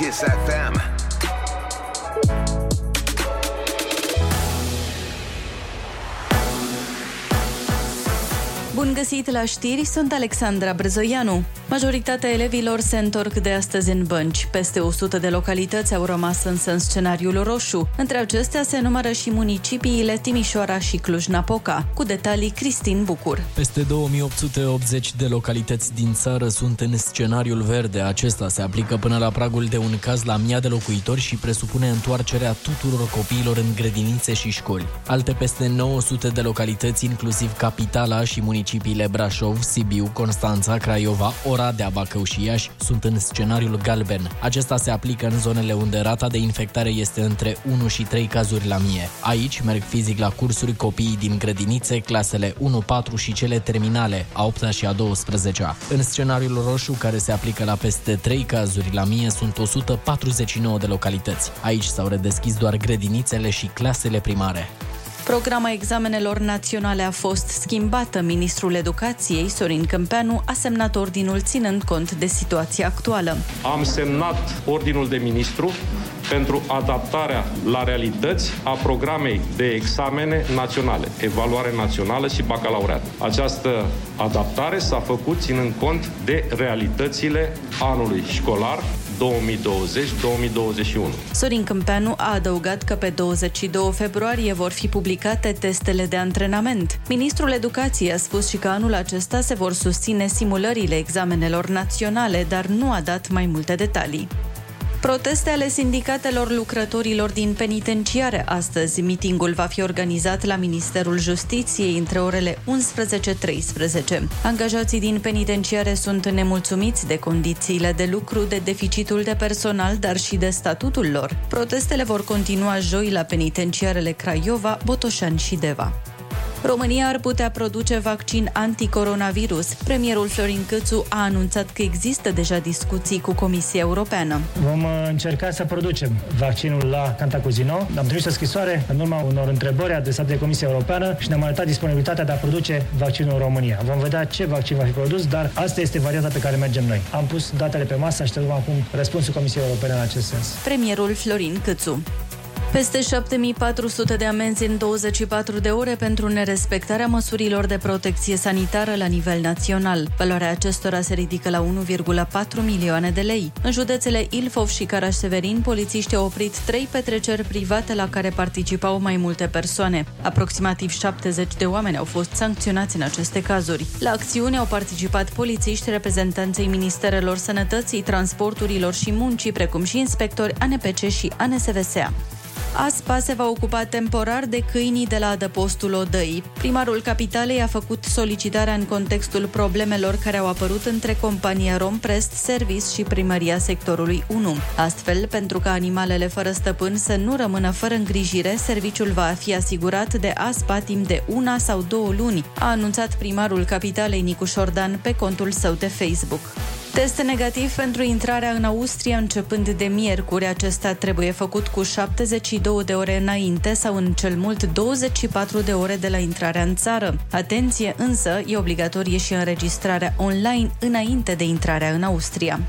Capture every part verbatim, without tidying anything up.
Kiss F M. Bun găsit la știri, sunt Alexandra Brezoianu. Majoritatea elevilor se întorc de astăzi în bănci. Peste o sută de localități au rămas însă în scenariul roșu. Între acestea se numără și municipiile Timișoara și Cluj-Napoca. Cu detalii, Cristina Bucur. Peste două mii opt sute optzeci de localități din țară sunt în scenariul verde. Acesta se aplică până la pragul de un caz la mii de locuitori și presupune întoarcerea tuturor copiilor în grădinițe și școli. Alte peste nouă sute de localități, inclusiv capitala și municipiile Brașov, Sibiu, Constanța, Craiova, Oradea, Bacău și Iași sunt în scenariul galben. Acesta se aplică în zonele unde rata de infectare este între unu și trei cazuri la mie. Aici merg fizic la cursuri copiii din grădinițe, clasele unu patru și cele terminale, a opta și a douăsprezecea. În scenariul roșu, care se aplică la peste trei cazuri la mie, sunt o sută patruzeci și nouă de localități. Aici s-au redeschis doar grădinițele și clasele primare. Programa examenelor naționale a fost schimbată. Ministrul Educației, Sorin Câmpeanu, a semnat ordinul ținând cont de situația actuală. Am semnat ordinul de ministru pentru adaptarea la realități a programei de examene naționale, evaluare națională și bacalaureat. Această adaptare s-a făcut ținând cont de realitățile anului școlar două mii douăzeci două mii douăzeci și unu. Sorin Câmpeanu a adăugat că pe douăzeci și doi februarie vor fi publicate testele de antrenament. Ministrul Educației a spus și că anul acesta se vor susține simulările examenelor naționale, dar nu a dat mai multe detalii. Proteste ale sindicatelor lucrătorilor din penitenciare astăzi. Mitingul va fi organizat la Ministerul Justiției între orele unsprezece și treisprezece. Angajații din penitenciare sunt nemulțumiți de condițiile de lucru, de deficitul de personal, dar și de statutul lor. Protestele vor continua joi la penitenciarele Craiova, Botoșani și Deva. România ar putea produce vaccin anticoronavirus. Premierul Florin Cîțu a anunțat că există deja discuții cu Comisia Europeană. Vom încerca să producem vaccinul la Cantacuzino. Am trimis o scrisoare în urma unor întrebări adresate de Comisia Europeană și ne-am arătat disponibilitatea de a produce vaccinul în România. Vom vedea ce vaccin va fi produs, dar asta este varianta pe care mergem noi. Am pus datele pe masă, așteptăm acum răspunsul Comisiei Europene în acest sens. Premierul Florin Cîțu. Peste șapte mii patru sute de amenzi în douăzeci și patru de ore pentru nerespectarea măsurilor de protecție sanitară la nivel național. Valoarea acestora se ridică la unu virgulă patru milioane de lei. În județele Ilfov și Caraș-Severin, polițiștii au oprit trei petreceri private la care participau mai multe persoane. Aproximativ șaptezeci de oameni au fost sancționați în aceste cazuri. La acțiune au participat polițiști, reprezentanții Ministerelor Sănătății, Transporturilor și Muncii, precum și inspectori A N P C și A N S V S A. ASPA se va ocupa temporar de câinii de la adăpostul Odăii. Primarul Capitalei a făcut solicitarea în contextul problemelor care au apărut între compania Romprest Service și primăria sectorului unu. Astfel, pentru ca animalele fără stăpân să nu rămână fără îngrijire, serviciul va fi asigurat de ASPA timp de una sau două luni, a anunțat primarul Capitalei Nicușor Dan pe contul său de Facebook. Test negativ pentru intrarea în Austria începând de miercuri. Acesta trebuie făcut cu șaptezeci și două de ore înainte sau în cel mult douăzeci și patru de ore de la intrarea în țară. Atenție, însă, e obligatorie și înregistrarea online înainte de intrarea în Austria.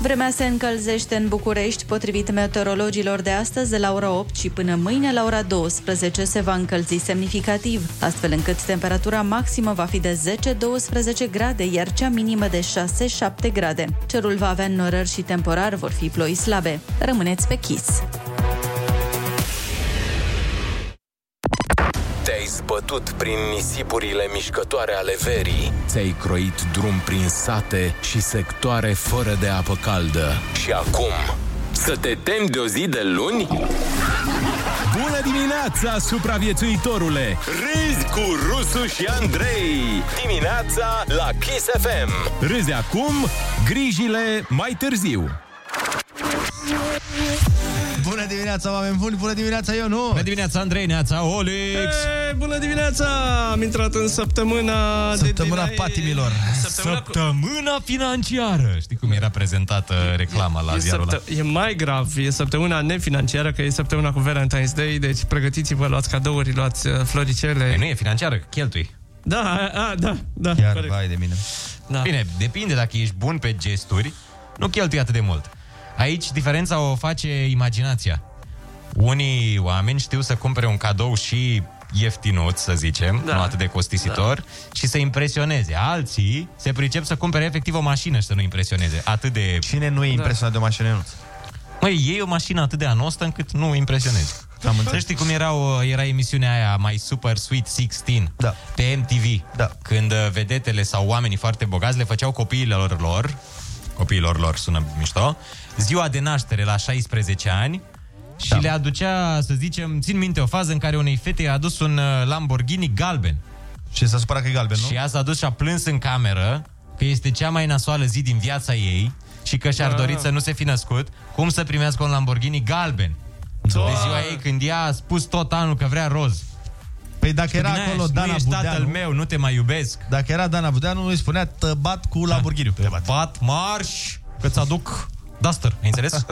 Vremea se încălzește în București. Potrivit meteorologilor, de astăzi, de la ora opt și până mâine la ora douăsprezece, se va încălzi semnificativ, astfel încât temperatura maximă va fi de zece la doisprezece grade, iar cea minimă de șase la șapte grade. Cerul va avea înnorări și temporar vor fi ploi slabe. Rămâneți pe Kiss! Te-ai zbătut prin nisipurile mișcătoare ale verii. Ți-ai croit drum prin sate și sectoare fără de apă caldă. Și acum, să te temi de o zi de luni? Bună dimineața, supraviețuitorule! Râzi cu Rusu și Andrei! Dimineața la Kiss F M! Râzi acum, grijile mai târziu! Bună dimineața, oameni buni! Bună dimineața, eu nu! Bună dimineața, Andrei, neața, Olix! Hey, bună dimineața! Am intrat în săptămâna... Săptămâna de patimilor! Săptămâna, săptămâna cu... financiară! Știi cum era prezentată reclama e, la ziarul ăla? E mai grav, e săptămâna nefinanciară, că e săptămâna cu Valentine's Day, deci pregătiți-vă, luați cadouri, luați floricele... Păi nu e financiară, cheltui! Da, a, a, da, da! Chiar, corect. Vai de mine! Da. Bine, depinde dacă ești bun pe gesturi, nu cheltui atât de mult. Aici diferența o face imaginația. Unii oameni știu să cumpere un cadou și ieftinuț, să zicem, da, nu atât de costisitor, da, și să impresioneze. Alții se pricep să cumpere efectiv o mașină și să nu impresioneze. Atât de... Cine nu e impresionat, da, de o mașină, nu? Măi, iei o mașină atât de anostă încât nu impresionezi. Am înțeles. Știi cum era, o, era emisiunea aia My Super Sweet șaisprezece, da, pe M T V, da, când vedetele sau oamenii foarte bogați le făceau copiilor lor, copiilor lor sună mișto, ziua de naștere la șaisprezece ani. Și, da, le aducea, să zicem, țin minte o fază în care unei fete i-a adus un Lamborghini galben. Și s-a supărat că e galben, nu? Și ea s-a dus și a plâns în cameră că este cea mai nasoală zi din viața ei și că și-ar, da, dori să nu se fi născut. Cum să primească un Lamborghini galben? Da. De ziua ei, când ea a spus tot anul că vrea roz. Păi dacă și era acolo Dana Budeanu, tatăl meu, nu te mai iubesc. Dacă era Dana Budeanu, îi spunea te bat cu Lamborghini. Te bat, bat marș, că ți-aduc Duster, ai înțeles?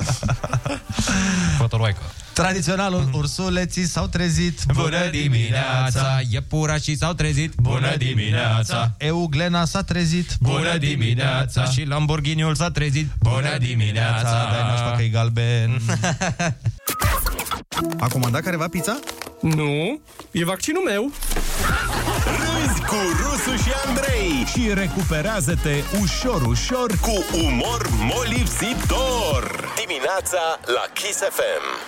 Fotoroaică. Tradiționalul, ursuleții s-au trezit. Bună dimineața. Iepurașii s-au trezit. Bună dimineața. Euglena s-a trezit. Bună dimineața. Și Lamborghiniul s-a trezit. Bună dimineața. Dar n-aș că e galben. A comandat careva pizza? Nu, e vaccinul meu. Râzi cu Rusu și Andrei și recuperează-te ușor, ușor cu umor molipsitor. Dimineața la Kiss F M.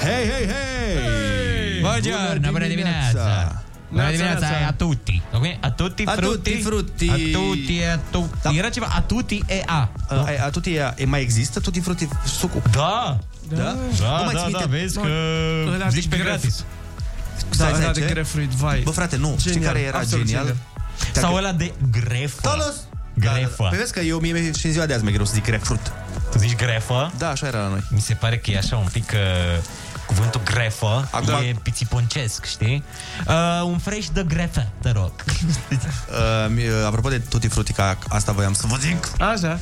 Hei, hei, hei! Hey! Buongiorno, bună dimineața! Bună dimineața, a tutti. Ok? A tutti frutti. frutti. A tutti, a tutti. Da. Era ceva a tutti e a. A, a tutti e a. E mai există tutti frutti sucul? Da! Da, da, da, da, vezi că zici pe gratis. Da, ăla de grapefruit, vai. Bă, frate, nu, știi care era genial? Sau ăla de grefă. Grefă. Păi vezi că eu, mie și în ziua de azi mi-e greu să zic grapefruit. Tu zici grefă? Da, așa era la noi. Mi se pare că e așa un pic cuvântul grefă. E pițiponcesc, știi? Un fresh de grefă, te rog. Apropo de tutti frutti, ca asta voiam să vă zic. Așa.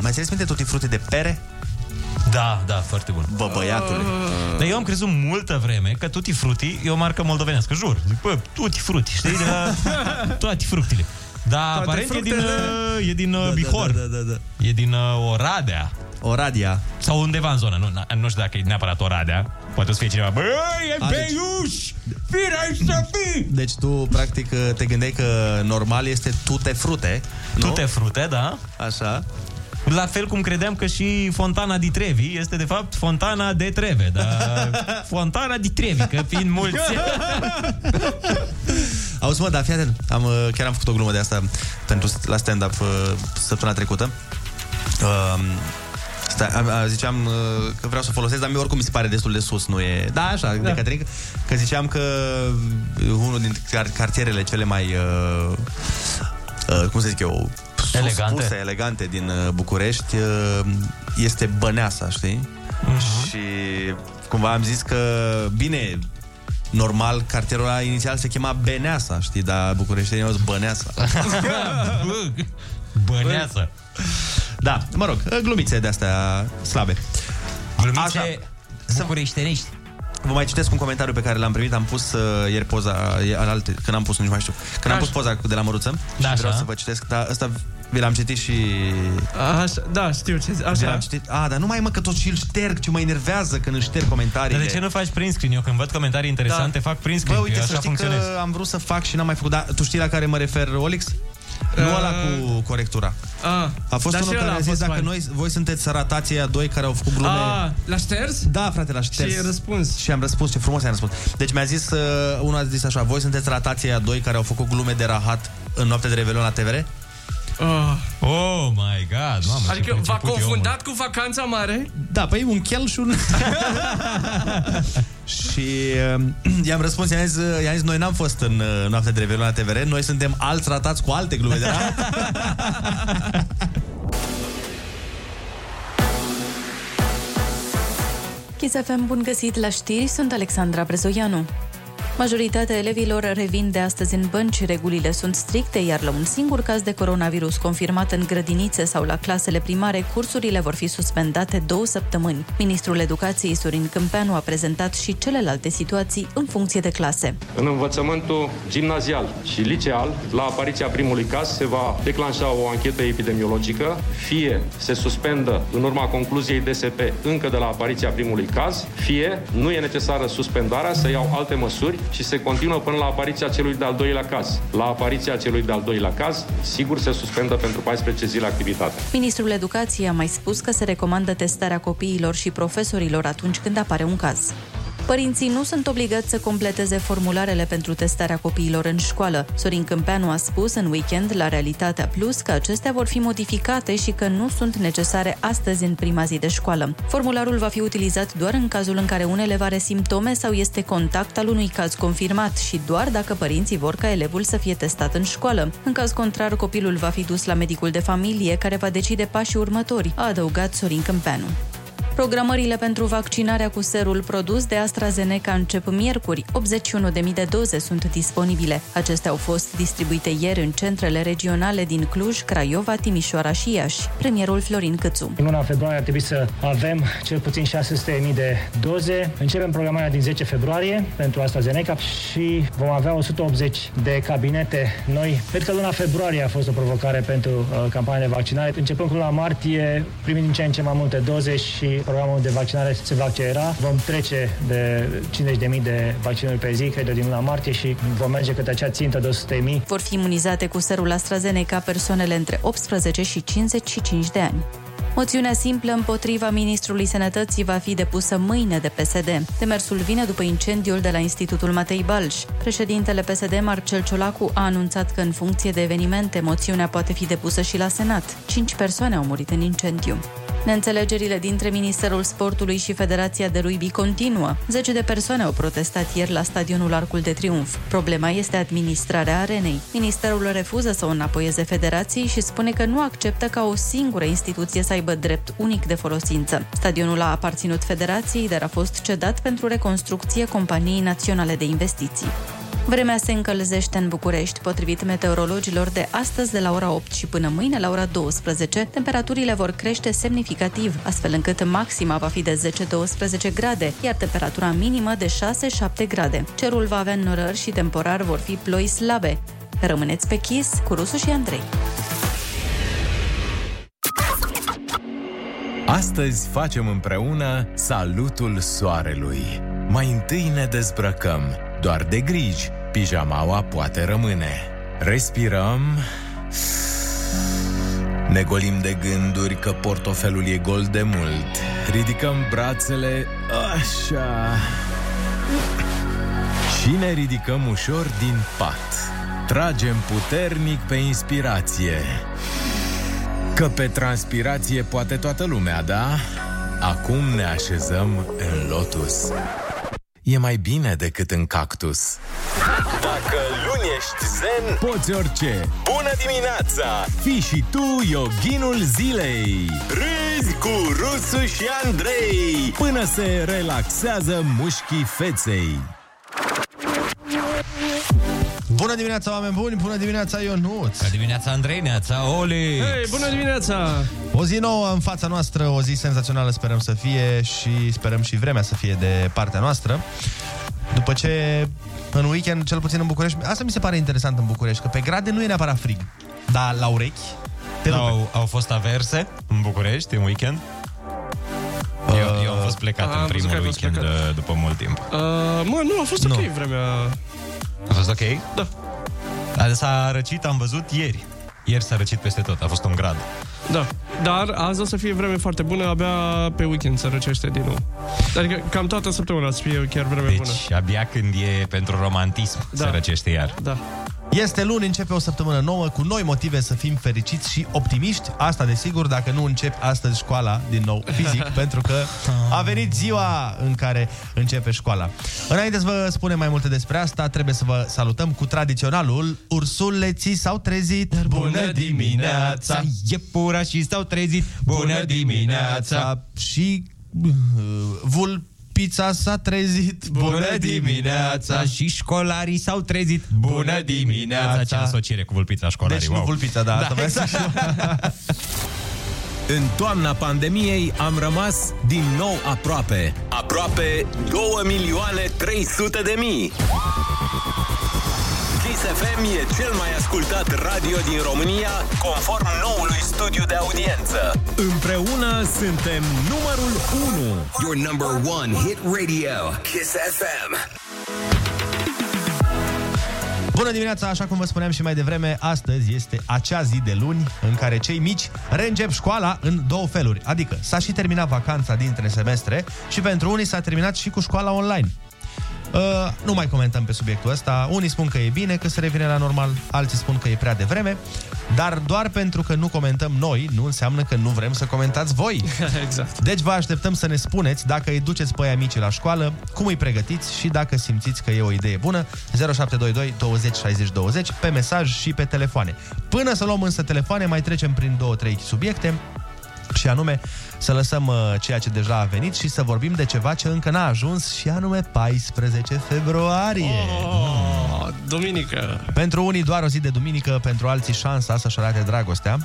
Mai țineți minte tutti frutti de pere? Da, da, foarte bun. Bă, băiatule. Dar eu am crezut multă vreme că tutti frutti e o marcă moldovenească, jur. Zic, bă, tutti frutti, știi? De la toate fructele. Dar aparent e din, e din da, Bihor. Da, da, da, da. E din Oradea. Oradea. Sau undeva în zonă. Nu, nu știu dacă e neapărat Oradea. Poate o să fie cineva, băi, e beiuș! Fireș să fii! Deci tu, practic, te gândeai că normal este tutte frutte. Tutte frutte, da. Așa. La fel cum credeam că și Fontana di Trevi este de fapt Fontana de Treve, dar Fontana di Trevi, că fiind mulți. Auzi, mă, dar fii atent, am, chiar am făcut o glumă de asta pentru la stand-up săptămâna trecută. Um, stai, am, ziceam că vreau să o folosesc, dar mie oricum mi se pare destul de sus, nu e... Da, așa, da, de Caterinca. Că ziceam că unul din cartierele cele mai... Uh, uh, cum să zic eu... elegante. Spuse, elegante din București este Băneasa, știi? Uh-huh. Și cumva am zis că, bine, normal, cartierul ăla inițial se chema Băneasa, știi? Dar bucureștenii au zis Băneasa. Băneasa. Da, mă rog, glumițe de-astea slabe. Glumițe așa, bucureștenești. Vă mai citesc un comentariu pe care l-am primit. Am pus uh, ieri poza uh, alte, Când am pus, nici mai știu Când așa. am pus poza de la Măruță, da. Și vreau să vă citesc. Dar ăsta vi l-am citit și... Așa, da, știu ce zic. Așa. Citit... A, dar nu mai, mă, că tot și îl șterg. Ce mă enervează când îl șterg comentariile. Dar de ce nu faci print screen? Eu când văd comentarii interesante, da, fac print screen. Bă, uite, eu să știi că am vrut să fac și n-am mai făcut. Dar tu știi la care mă refer, Olix? Nu ăla cu corectura. A, a fost unul care a zis dacă mai. noi voi sunteți săratații a doi care au făcut glume. A, la șters? Da, frate, la șters. Și ai răspuns. Și am răspuns, ce frumos ai răspuns. Deci mi-a zis, uh, unul a zis așa: voi sunteți săratații a doi care au făcut glume de rahat în noaptea de Revelion la T V R? Oh, oh my god, mamă. Adică v-a confundat cu vacanța mare? Da, păi un chel și un... Și uh, i-am răspuns, i-am zis, i-am zis, noi n-am fost în uh, noaptea de Revelion la T V R, noi suntem alți ratați cu alte glume de la... Kiss F M, bun găsit la știri, sunt Alexandra Brezoianu. Majoritatea elevilor revin de astăzi în bănci, regulile sunt stricte, iar la un singur caz de coronavirus confirmat în grădinițe sau la clasele primare, cursurile vor fi suspendate două săptămâni. Ministrul Educației Sorin Câmpeanu a prezentat și celelalte situații în funcție de clase. În învățământul gimnazial și liceal, la apariția primului caz, se va declanșa o anchetă epidemiologică, fie se suspendă în urma concluziei D S P încă de la apariția primului caz, fie nu e necesară suspendarea, să iau alte măsuri și se continuă până la apariția celui de-al doilea caz. La apariția celui de-al doilea caz, sigur se suspendă pentru paisprezece zile activitatea. Ministrul Educației a mai spus că se recomandă testarea copiilor și profesorilor atunci când apare un caz. Părinții nu sunt obligați să completeze formularele pentru testarea copiilor în școală. Sorin Câmpeanu a spus în weekend la Realitatea Plus că acestea vor fi modificate și că nu sunt necesare astăzi în prima zi de școală. Formularul va fi utilizat doar în cazul în care un elev are simptome sau este contact al unui caz confirmat și doar dacă părinții vor ca elevul să fie testat în școală. În caz contrar, copilul va fi dus la medicul de familie care va decide pașii următori, a adăugat Sorin Câmpeanu. Programările pentru vaccinarea cu serul produs de AstraZeneca încep miercuri. optzeci și unu de mii de doze sunt disponibile. Acestea au fost distribuite ieri în centrele regionale din Cluj, Craiova, Timișoara și Iași. Premierul Florin Cîțu. În luna februarie ar trebui să avem cel puțin șase sute de mii de doze. Începem programarea din zece februarie pentru AstraZeneca și vom avea o sută optzeci de cabinete noi. Cred că luna februarie a fost o provocare pentru uh, campania de vaccinare. Începând cu luna martie, primim din ce în ce mai multe doze și programul de vaccinare se va accelera. Vom trece de cincizeci de mii de vaccinuri pe zi, cred, din luna martie și vom merge către acea țintă de o sută de mii. Vor fi imunizate cu serul AstraZeneca persoanele între optsprezece și cincizeci și cinci de ani. Moțiunea simplă împotriva ministrului Sănătății va fi depusă mâine de P S D. Demersul vine după incendiul de la Institutul Matei Balș. Președintele P S D, Marcel Ciolacu, a anunțat că în funcție de evenimente, moțiunea poate fi depusă și la Senat. Cinci persoane au murit în incendiu. Neînțelegerile dintre Ministerul Sportului și Federația de Rugby continuă. Zeci de persoane au protestat ieri la stadionul Arcul de Triunf. Problema este administrarea arenei. Ministerul refuză să o înapoieze federației și spune că nu acceptă ca o singură instituție să aibă drept unic de folosință. Stadionul a aparținut federației, dar a fost cedat pentru reconstrucție Companiei Naționale de Investiții. Vremea se încălzește în București, potrivit meteorologilor, de astăzi de la ora opt și până mâine la ora douăsprezece. Temperaturile vor crește semnificativ, astfel încât maxima va fi de zece-douăsprezece grade, iar temperatura minimă de șase-șapte grade. Cerul va avea înnorări și temporar vor fi ploi slabe. Rămâneți pe Kiss cu Rusu și Andrei. Astăzi facem împreună salutul soarelui. Mai întâi ne dezbrăcăm. Doar de griji, pijamaua poate rămâne. Respirăm. Ne golim de gânduri că portofelul e gol de mult. Ridicăm brațele, așa. Și ne ridicăm ușor din pat. Tragem puternic pe inspirație. Că pe transpirație poate toată lumea, da? Acum ne așezăm în lotus. E mai bine decât în cactus. Dacă luni ești zen, poți orice. Bună dimineața! Fii și tu yoghinul zilei. Râzi cu Rusu și Andrei până se relaxează mușchii feței. Bună dimineața, oameni buni! Bună dimineața, Ionuț! Bună dimineața, Andrei, neața, Oli! Hei, bună dimineața! O zi nouă în fața noastră, o zi senzațională sperăm să fie și sperăm și vremea să fie de partea noastră. După ce în weekend, cel puțin în București, asta mi se pare interesant în București, că pe grade nu e neapărat frig, dar la urechi... Au, au fost averse în București în weekend? Eu, eu am fost plecat uh, în primul weekend plecat. După mult timp. Uh, mă, nu, a fost ok no. vremea... A fost ok? Da. Dar s-a răcit, am văzut, ieri. Ieri s-a răcit peste tot, a fost un grad. Da, dar azi o să fie vreme foarte bună, abia pe weekend se răcește din nou. Adică cam toată săptămâna o să fie chiar vreme deci, bună. Deci abia când e pentru romantism da. se răcește iar. Da. Este luni, începe o săptămână nouă cu noi motive să fim fericiți și optimiști. Asta desigur, dacă nu începi astăzi școala din nou fizic, pentru că a venit ziua în care începe școala. Înainte să vă spunem mai multe despre asta, trebuie să vă salutăm cu tradiționalul ursuleții s-au trezit. Bună dimineața! Iepurașii s-au trezit. Bună dimineața! Și vulpi Pizza s-a trezit, bună dimineața. Și școlarii s-au trezit, bună dimineața. Ce asociere cu vulpița școlarii. Deci wow. Nu vulpița, da, da asta exact. În toamna pandemiei am rămas din nou aproape. Aproape două milioane trei sute de mii. Kiss F M e cel mai ascultat radio din România, conform noului studiu de audiență. Împreună suntem numărul unu. Your number one hit radio, Kiss F M. Bună dimineața, așa cum vă spuneam și mai devreme, astăzi este acea zi de luni în care cei mici reîncep școala în două feluri. Adică s-a și terminat vacanța dintre semestre și pentru unii s-a terminat și cu școala online. Uh, nu mai comentăm pe subiectul ăsta. Unii spun că e bine, că se revine la normal, alții spun că e prea devreme. Dar doar pentru că nu comentăm noi, nu înseamnă că nu vrem să comentați voi. Exact. Deci vă așteptăm să ne spuneți dacă îi duceți pe aia mici la școală, cum îi pregătiți și dacă simțiți că e o idee bună. Zero șapte doi doi douăzeci șaizeci douăzeci pe mesaj și pe telefoane. Până să luăm însă telefoane, mai trecem prin două trei subiecte. Și anume, să lăsăm uh, ceea ce deja a venit și să vorbim de ceva ce încă n-a ajuns, și anume paisprezece februarie. Oh, duminică! Pentru unii doar o zi de duminică, pentru alții șansa să-și arate dragostea.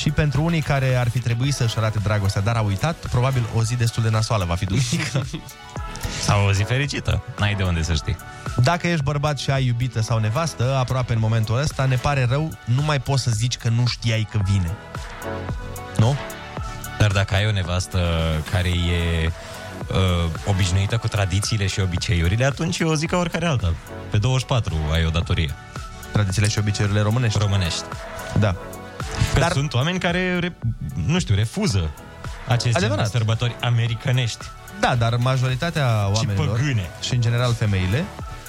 Și pentru unii care ar fi trebuit să-și arate dragostea, dar au uitat, probabil o zi destul de nasoală va fi duminică. Sau o zi fericită, n-ai de unde să știi. Dacă ești bărbat și ai iubită sau nevastă aproape în momentul ăsta, ne pare rău, nu mai poți să zici că nu știai că vine. Nu? Dar dacă ai o nevastă care e uh, obișnuită cu tradițiile și obiceiurile, atunci eu zic ca oricare alta. Pe douăzeci și patru ai o datorie. Tradițiile și obiceiurile românești. Românești. Da. Că dar sunt oameni care, re, nu știu, refuză aceste sărbători americanești. Da, dar majoritatea oamenilor și, și în general femeile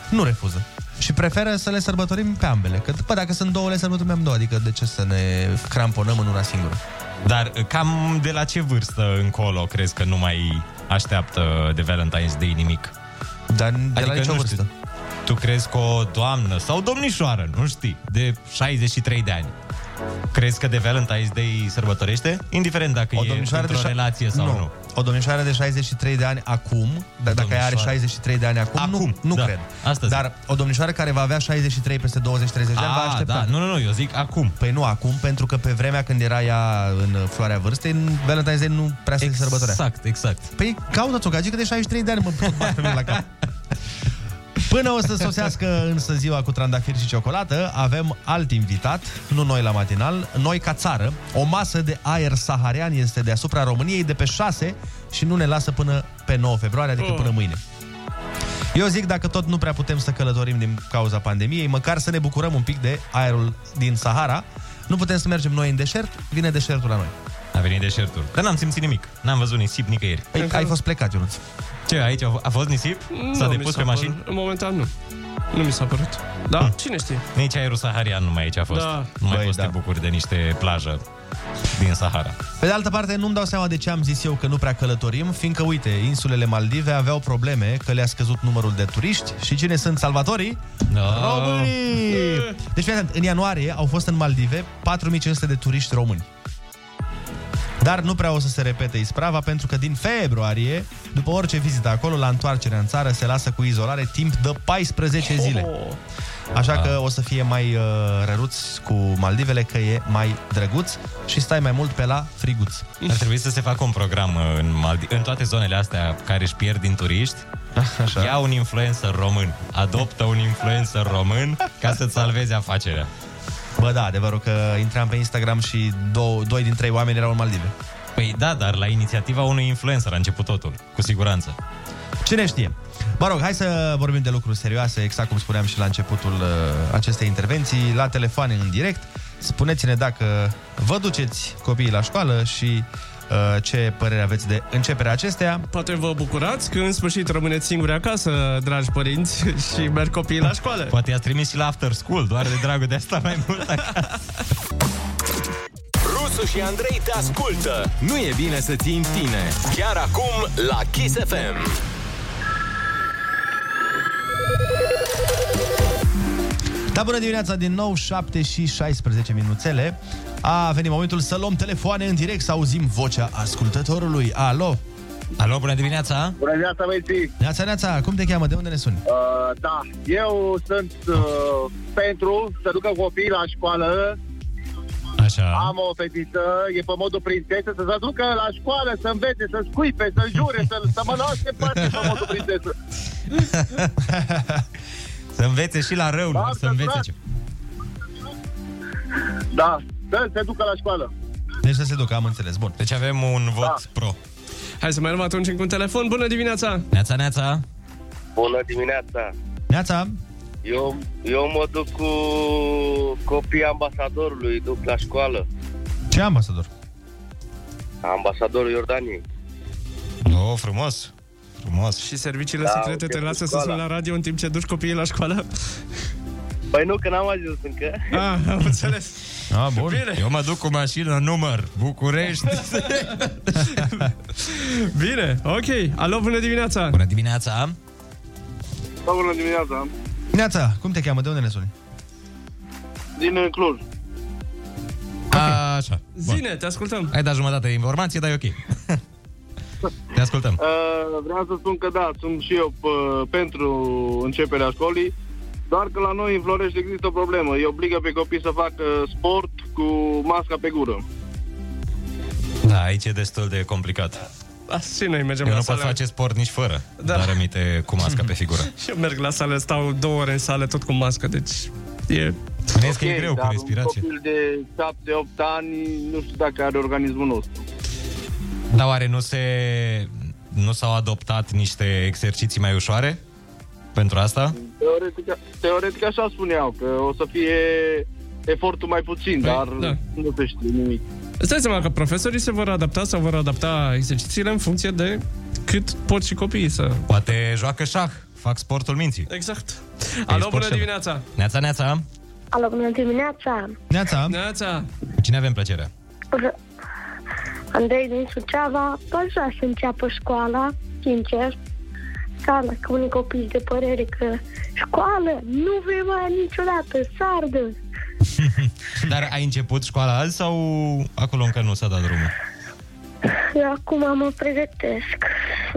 nu refuză. Și preferă să le sărbătorim pe ambele. Că bă, dacă sunt două, le sărbătorim două. Adică de ce să ne cramponăm în una singură? Dar cam de la ce vârstă încolo crezi că nu mai așteaptă de Valentine's Day nimic? Dar de adică, la ce vârstă? Tu crezi că o doamnă sau domnișoară, nu știi, de șaizeci și trei de ani, crezi că de Valentine's Day sărbătorește? Indiferent dacă o e într-o șa... relație sau nu. nu. O domnișoară de șaizeci și trei de ani acum, dar dacă ea are șaizeci și trei de ani acum, acum nu, nu da. cred. Astăzi. Dar o domnișoară care va avea șaizeci și trei peste douăzeci treizeci de ani va aștepta. Da. Nu, nu, nu, eu zic acum. Păi nu acum, pentru că pe vremea când era ea în floarea vârstei, Valentine's Day nu prea se exact, sărbătorea. Exact, exact. Păi caută-ți o gagică de șaizeci și trei de ani, mă bat pe mine la cap. Până o să sosească însă ziua cu trandafiri și ciocolată, avem alt invitat, nu noi la matinal, noi ca țară. O masă de aer saharian este deasupra României de pe șase și nu ne lasă până pe nouă februarie, adică până mâine. Eu zic, dacă tot nu prea putem să călătorim din cauza pandemiei, măcar să ne bucurăm un pic de aerul din Sahara. Nu putem să mergem noi în deșert, vine deșertul la noi. A venit deșertul, dar n-am simțit nimic, n-am văzut nisip nicăieri. Ai, ai fost plecat, Ionuț. Ce, aici a fost nisip? Nu, s-a depus pe mașini? Părut. În momentan nu. Nu mi s-a părut. Da? Hmm. Cine știe? Nici aerul saharian nu mai aici a fost. Da. Nu mai poți da. Te bucuri de niște plajă din Sahara. Pe de altă parte, nu-mi dau seama de ce am zis eu că nu prea călătorim, fiindcă, uite, insulele Maldive aveau probleme, că le-a scăzut numărul de turiști. Și cine sunt salvatorii? No. Românii! Deci, fii atent, în ianuarie au fost în Maldive patru mii cinci sute de turiști români. Dar nu prea o să se repete isprava, pentru că din februarie, după orice vizită acolo, la întoarcerea în țară se lasă cu izolare timp de paisprezece zile. Așa că o să fie mai uh, răruți cu Maldivele, că e mai drăguț și stai mai mult pe la friguț. Ar trebui să se facă un program în, Maldi- în toate zonele astea care își pierd din turiști. Așa. Ia un influencer român, adoptă un influencer român ca să-ți salvezi afacerea. Bă, da, adevărul că intram pe Instagram și dou- doi din trei oameni erau în Maldive. Păi da, dar la inițiativa unui influencer a început totul, cu siguranță. Cine știe? Mă rog, hai să vorbim de lucruri serioase, exact cum spuneam și la începutul uh, acestei intervenții, la telefoane în direct. Spuneți-ne dacă vă duceți copiii la școală și uh, ce părere aveți de începerea acesteia. Poate vă bucurați că în sfârșit rămâneți singuri acasă, dragi părinți, și merg copiii la școală. Poate i-ați trimis și la after school, doar de dragul de a sta mai mult acasă. Rusu și Andrei te ascultă. Nu e bine să ții în tine. Chiar acum la Kiss F M. Da, bună dimineața din nou, șapte și șaisprezece minuțele. A venit momentul să luăm telefoane în direct, să auzim vocea ascultătorului. Alo? Alo, bună dimineața! Bună dimineața, băieții! Neața, neața, cum te cheamă? De unde ne suni? Uh, da, eu sunt uh, pentru să ducă copiii la școală. Așa. Am o fetiță, e pe modul prințesă, să se ducă la școală, să învețe, să scuipe, să jure, să, să mă lase parte pe modul prințesă. Să învețe și la rău, da, să învețe ce... Da, să se ducă la școală. Deci să se ducă, am înțeles, bun. Deci avem un vot, da, pro. Hai să mai luăm atunci încă un telefon. Bună dimineața! Neața, neața! Bună dimineața! Neața! Eu, eu mă duc cu copiii ambasadorului, duc la școală. Ce ambasador? Ambasadorul Iordaniei. Oh, frumos! Frumos! Și serviciile, da, secrete te lasă să suni la radio în timp ce duci copiii la școală? Păi nu, că n-am ajuns încă. Ah, am înțeles. Ah, bun. Bine. Eu mă duc cu mașină număr București. Bine, ok. Alo, bună dimineața. Bună dimineața. Da, bună dimineața. Neața, cum te cheamă? De unde ne suni? Din Cluj. Okay. Așa. Bun. Zine, te ascultăm. Ai dat jumătate de informație, dar e ok. Te ascultăm. Uh, vreau să spun că da, sunt și eu p- pentru începerea școlii. Doar că la noi în Florești există o problemă. Îi obligă pe copii să facă sport cu masca pe gură. Da, aici e destul de complicat. Da, și noi mergem. Eu la nu pot face sport nici fără, da. Dar rămite cu masca pe figură. Și eu merg la sală, stau două ore în sală tot cu mască. Deci e... Spuneți okay, că e greu cu respirație. Un copil de șapte opt ani, nu știu dacă are organismul nostru. Dar oare nu se... nu s-au adoptat niște exerciții mai ușoare pentru asta? Teoretic, teoretic așa spuneau, că o să fie efortul mai puțin, păi, dar da, nu se știe nimic. Îți dai seama că profesorii se vor adapta sau vor adapta exercițiile în funcție de cât pot și copiii să... Poate joacă șah, fac sportul minții. Exact. Alo, bună dimineața! Neața, neața! Alo, bună dimineața! Neața! Neața! Cu cine avem plăcerea? R- Andrei din Suceava, aș vrea să înceapă școala, sincer. Sară, că unii copii de părere că școală nu vei mai niciodată, sardă. Dar ai început școala azi sau acolo încă nu s-a dat drumul? Eu acum mă pregătesc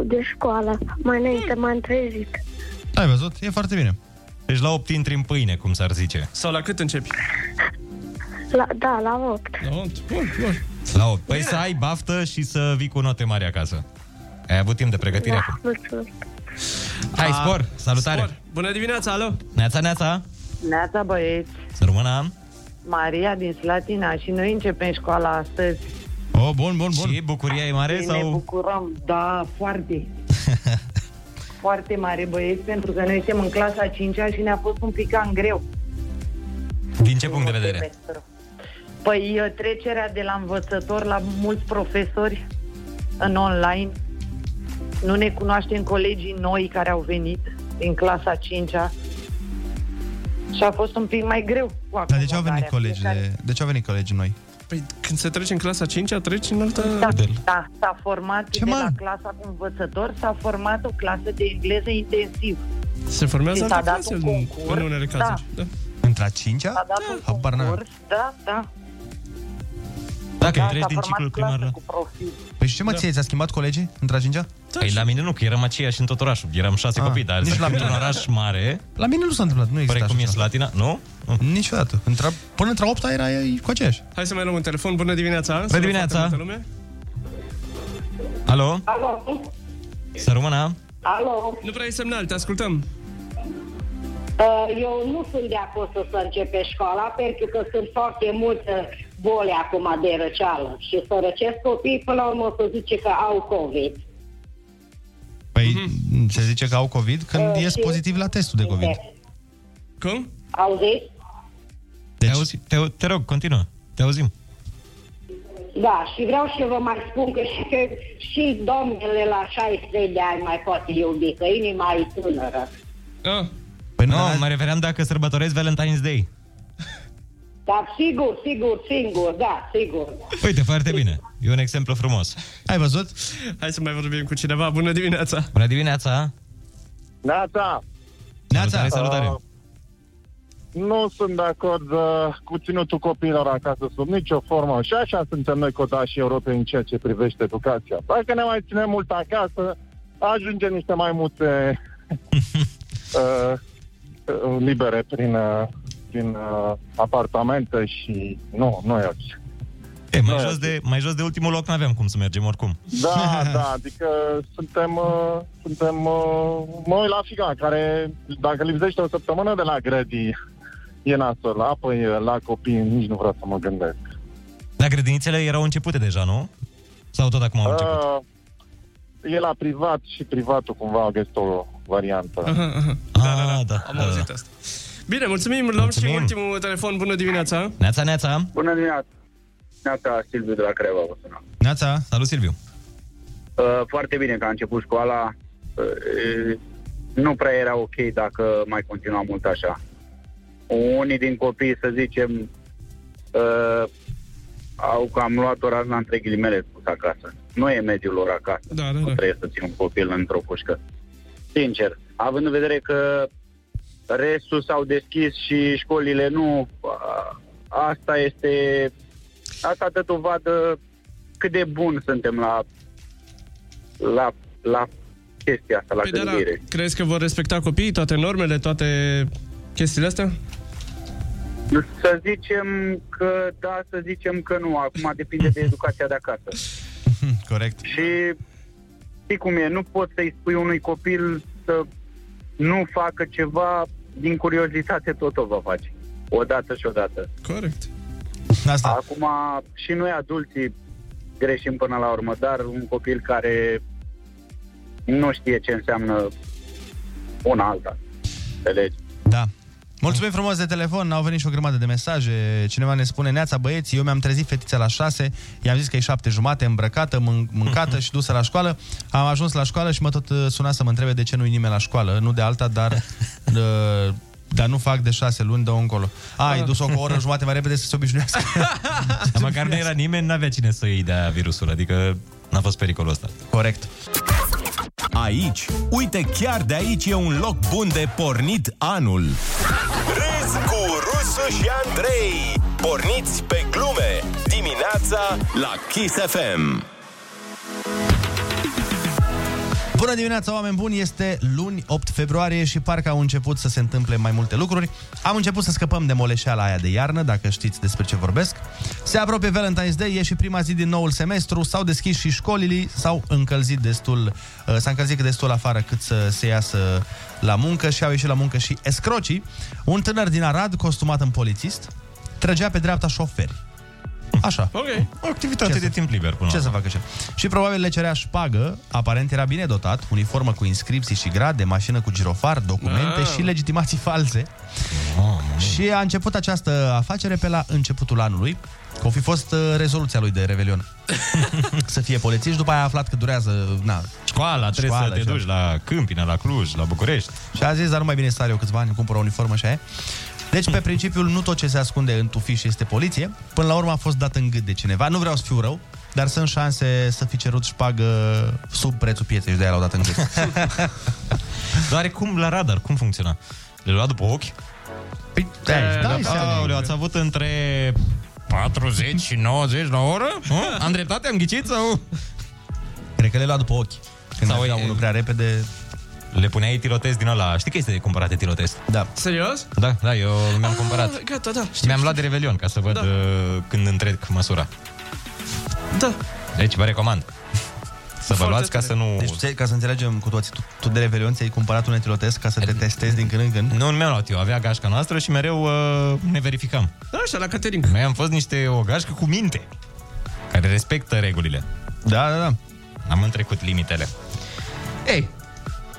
de școală, mai înainte m-am trezit. Ai văzut? E foarte bine. Deci la opt intri în pâine, cum s-ar zice. Sau la cât începi? La, da, la opt. La opt, bun, bun. La opt. Păi bine, să ai baftă și să vii cu note mari acasă. Ai avut timp de pregătire, da, acum. Mulțumesc. Hai, spor! Salutare! Spor. Bună dimineața, alo! Neața, neața! Neața, băieți! Să rămână! Maria din Slatina și noi începem școala astăzi. Oh, bun, bun, bun! Și bucuria e mare? Și sau? Ne bucurăm, da, foarte! Foarte mare, băieți, pentru că noi suntem în clasa cincea și ne-a fost un pic cam greu. Din ce punct de vedere? Păi trecerea de la învățător la mulți profesori în online. Nu ne cunoaștem colegii noi care au venit din clasa cincea și a fost un pic mai greu cu acomodarea. Dar de ce au venit colegii, care... de ce au venit colegii noi? Păi când se trece în clasa cincea, treci în altă... Da, da, s-a format ce de man? La clasa cu învățător, s-a format o clasă de engleză intensiv. Se formează altă clasă în, în unele cazuri. Da. Da. Între a cincea? S-a dat, da, un concurs, da, da. Dacă da, treci din ciclul primar. Păi și ce mă, da, ție, ți-a schimbat colegii între a cincea? Păi la mine nu, că eram aceiași în tot orașul. Eram șase a, copii, dar nici la mine un oraș mare. La mine nu s-a întâmplat, nu există. Pare cum e Slatina, nu? Mm. Niciodată. Între, până între a opta era cu aceiași. Hai să mai luăm un telefon. Bună dimineața. Bună dimineața. Alo? Alo. Să rămână. Alo. Nu prea e semnal, te ascultăm. Eu nu sunt de acord să se începe școala, pentru că sunt foarte multe boli acum de răceală și să răcesc copiii, până la urmă se zice că au COVID. Păi mm-hmm. se zice că au COVID când uh, ești pozitiv la testul de COVID. Cum? Auziți? Deci... Te, auzi? te, te rog, continuă, te auzim. Da, și vreau și vă mai spun că și, că, și domnele la șaizeci de ani mai poate iubi, că inima e tânără. Ah. Păi nu, no, mă refeream dacă sărbătoresc Valentine's Day. Da, sigur, sigur, singur, da, sigur. Uite, foarte bine. E un exemplu frumos. Ai văzut? Hai să mai vorbim cu cineva. Bună dimineața! Bună dimineața! Neața! Neața! Salutare, salutare! Uh, Nu sunt de acord uh, cu ținutul copiilor acasă sub nicio formă. Și așa suntem noi codașii Europei în ceea ce privește educația. Dacă ne mai ținem mult acasă, ajungem niște maimuțe uh, libere prin, prin uh, apartamente și nu, nu e aici. E, mai, jos de, mai jos de ultimul loc n-aveam cum să mergem oricum. Da, da, adică suntem, uh, suntem uh, mă uit la fica care, dacă lipsește o săptămână de la grădii, e nasol, apoi la copii nici nu vreau să mă gândesc. Dar grădinițele erau începute deja, nu? Sau tot acum au început? Uh, e la privat și privatul cumva a găsit o variantă. Ah, da, da, da, am auzit asta. Bine, mulțumim, luăm și ultimul telefon. Bună dimineața! Neața, neața! Bună dimineața! Neața, Silviu de la Creva vă sunam. Neața, salut Silviu. uh, Foarte bine că a început școala. uh, Nu prea era ok dacă mai continua mult așa. Unii din copii, să zicem, uh, au cam luat-o razna între ghilimele spus acasă. Nu e mediul lor acasă, da, da, da. Nu trebuie să țin un copil într-o pușcă. Sincer, având în vedere că restul s-au deschis și școlile nu. Asta este... Asta dă dovadă cât de bun suntem la la, la chestia asta, la păi gândire. La, crezi că vor respecta copiii toate normele, toate chestiile astea? Să zicem că da, să zicem că nu. Acum depinde de educația de acasă. Corect. Și știi cum e, nu poți să-i spui unui copil să nu facă ceva din curiozitate, tot o va face. Odată și odată. Corect. Asta. Acum și noi adulții greșim până la urmă, dar un copil care nu știe ce înseamnă una alta. Înțelegi? Da. Mulțumim frumos de telefon, au venit și o grămadă de mesaje. Cineva ne spune: neața băieți, eu mi-am trezit fetița la șase, i-am zis că e șapte jumate, îmbrăcată, mân- mâncată și dusă la școală. Am ajuns la școală și mă tot suna să mă întrebe de ce nu-i nimeni la școală. Nu de alta, dar... uh, dar nu fac de șase luni, dă-o încolo. Ai ah, dus-o cu o oră jumate mai repede să se obișnuiască. Dar măcar nu era nimeni, n-avea cine să iei de-aia virusul. Adică n-a fost pericolul ăsta. Corect. Aici, uite, chiar de aici e un loc bun de pornit anul. Râs cu Rusu și Andrei. Porniți pe glume dimineața la Kiss F M. Bună dimineața, oameni buni! Este luni, opt februarie și parcă au început să se întâmple mai multe lucruri. Am început să scăpăm de moleșeala aia de iarnă, dacă știți despre ce vorbesc. Se apropie Valentine's Day, e și prima zi din noul semestru, s-au deschis și școlile, s-au încălzit destul, s-a încălzit destul afară cât să se iasă la muncă și au ieșit la muncă și escrocii. Un tânăr din Arad, costumat în polițist, trăgea pe dreapta șoferi. Așa. Okay. O activitate ce de să... timp liber până. Ce acolo. Să facă ce? Și probabil le cerea șpagă, aparent era bine dotat, uniformă cu inscripții și grade, mașină cu girofar, documente ah. și legitimații false. Oh, și a început această afacere pe la începutul anului, că o fi fost rezoluția lui de Revelion. Să fie polițist, după aia a aflat că durează, na, școala, trebuie școala, să te duci la Câmpina, la Cluj, la București. Și a zis: dar nu mai bine să are eu câțiva ani, îmi cumpăr o uniformă și aia. Deci, pe principiul, nu tot ce se ascunde în tufiș este poliție. Până la urmă a fost dat în gât de cineva. Nu vreau să fiu rău, dar sunt șanse să fi cerut șpagă sub prețul pieței și de-aia l-au dat în gât. Doar cum la radar, cum funcționa? Le lua după ochi? Păi, dai, dai seama. Aoleu, ați avut între patruzeci și nouăzeci la oră? O? Am dreptate? Am ghicit? Sau? Cred că le lua după ochi. Când sau unul prea repede... Le puneai tirotest din ăla. Știi că este de cumpărat tirotest? Da. Serios? Da, da, eu mi-am ah, cumpărat. Gata, da. Știu, mi-am știu. luat de Revelion ca să văd da. când întrec măsura. Da. Deci vă recomand să vă luați ca să nu... Deci ca să înțelegem cu toții, tu, tu de Revelion ți-ai cumpărat un etilotest ca să te testezi din când în când? Nu, nu mi-am luat eu, avea gașca noastră și mereu uh, ne verificam. Așa, la catering. Noi am fost niște o gașcă cu minte, care respectă regulile. Da, da, da. Am întrecut limitele. Ei,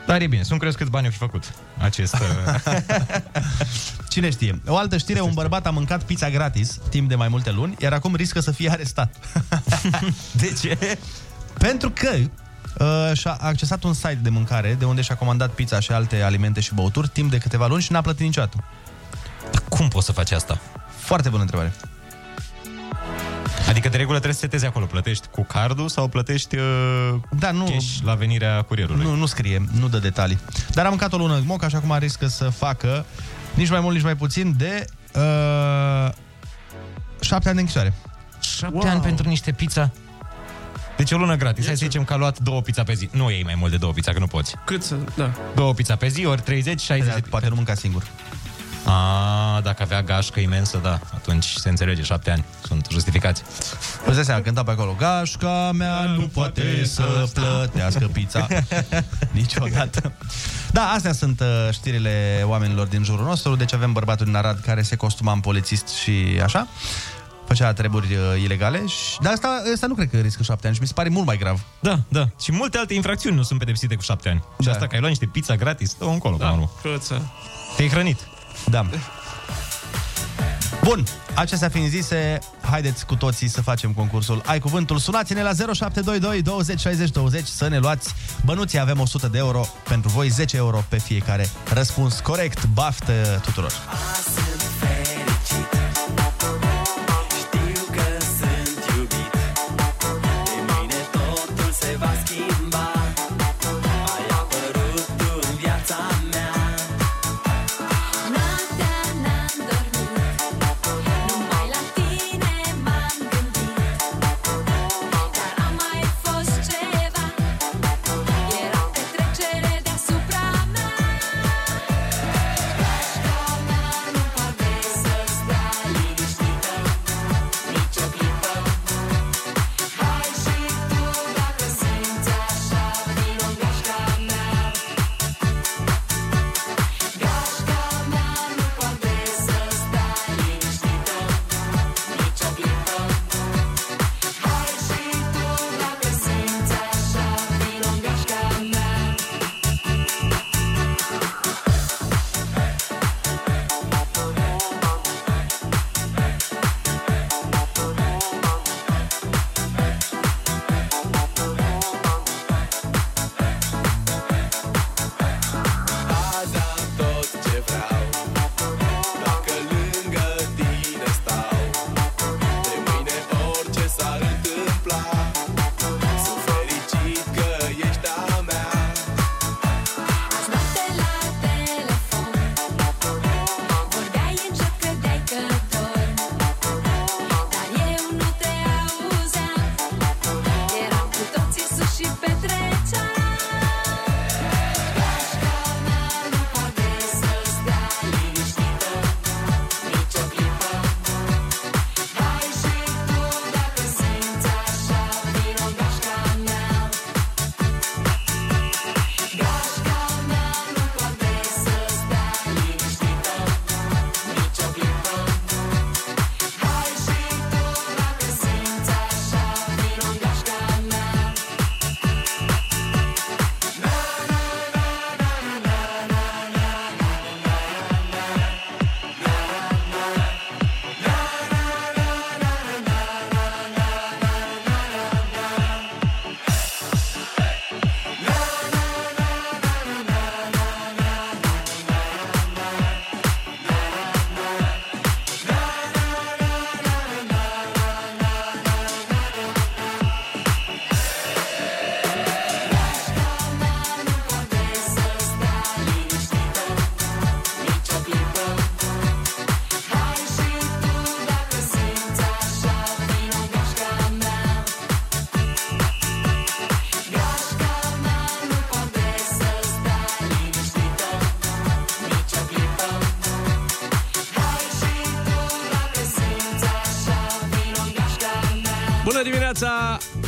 dar e bine, sunt curios câți bani au fi făcut acest... Cine știe? O altă știre, un bărbat a mâncat pizza gratis timp de mai multe luni, iar acum riscă să fie arestat. De ce? Pentru că uh, și-a accesat un site de mâncare de unde și-a comandat pizza și alte alimente și băuturi timp de câteva luni și n-a plătit niciodată. Dar cum poți să faci asta? Foarte bună întrebare. Adică de regulă trebuie să setezi acolo, plătești cu cardul sau plătești uh, da, nu, cash la venirea curierului. Nu, nu scrie, nu dă detalii. Dar am mâncat o lună moca și acum riscă să facă nici mai mult, nici mai puțin de uh, șapte ani de închisoare. Șapte wow. ani pentru niște pizza? Deci o lună gratis. Hai să zicem că a luat două pizza pe zi. Nu iei mai mult de două pizza, că nu poți. Cât să... Da. Două pizza pe zi, ori treizeci, șaizeci... Poate nu mânca singur. Ah, dacă avea gașcă imensă, da. Atunci se înțelege, șapte ani. Sunt justificați. Îți dai seama, cânta pe acolo. Gașca mea nu poate să plătească pizza niciodată. Da, astea sunt știrile oamenilor din jurul nostru. Deci avem bărbatul din Arad care se costuma în polițist și așa, făcea treburi uh, ilegale, și... dar asta, asta nu cred că riscă șapte ani și mi se pare mult mai grav. Da, da. Și multe alte infracțiuni nu sunt pedepsite cu șapte ani. Și da. Asta că ai luat niște pizza gratis, dă-o încolo. Da, te-ai hrănit. Da. Bun, acestea fiind zise, haideți cu toții să facem concursul Ai Cuvântul. Sunați-ne la zero șapte doi doi douăzeci șaizeci douăzeci să ne luați bănuții. Avem o sută de euro pentru voi, zece euro pe fiecare răspuns corect. Baftă tuturor!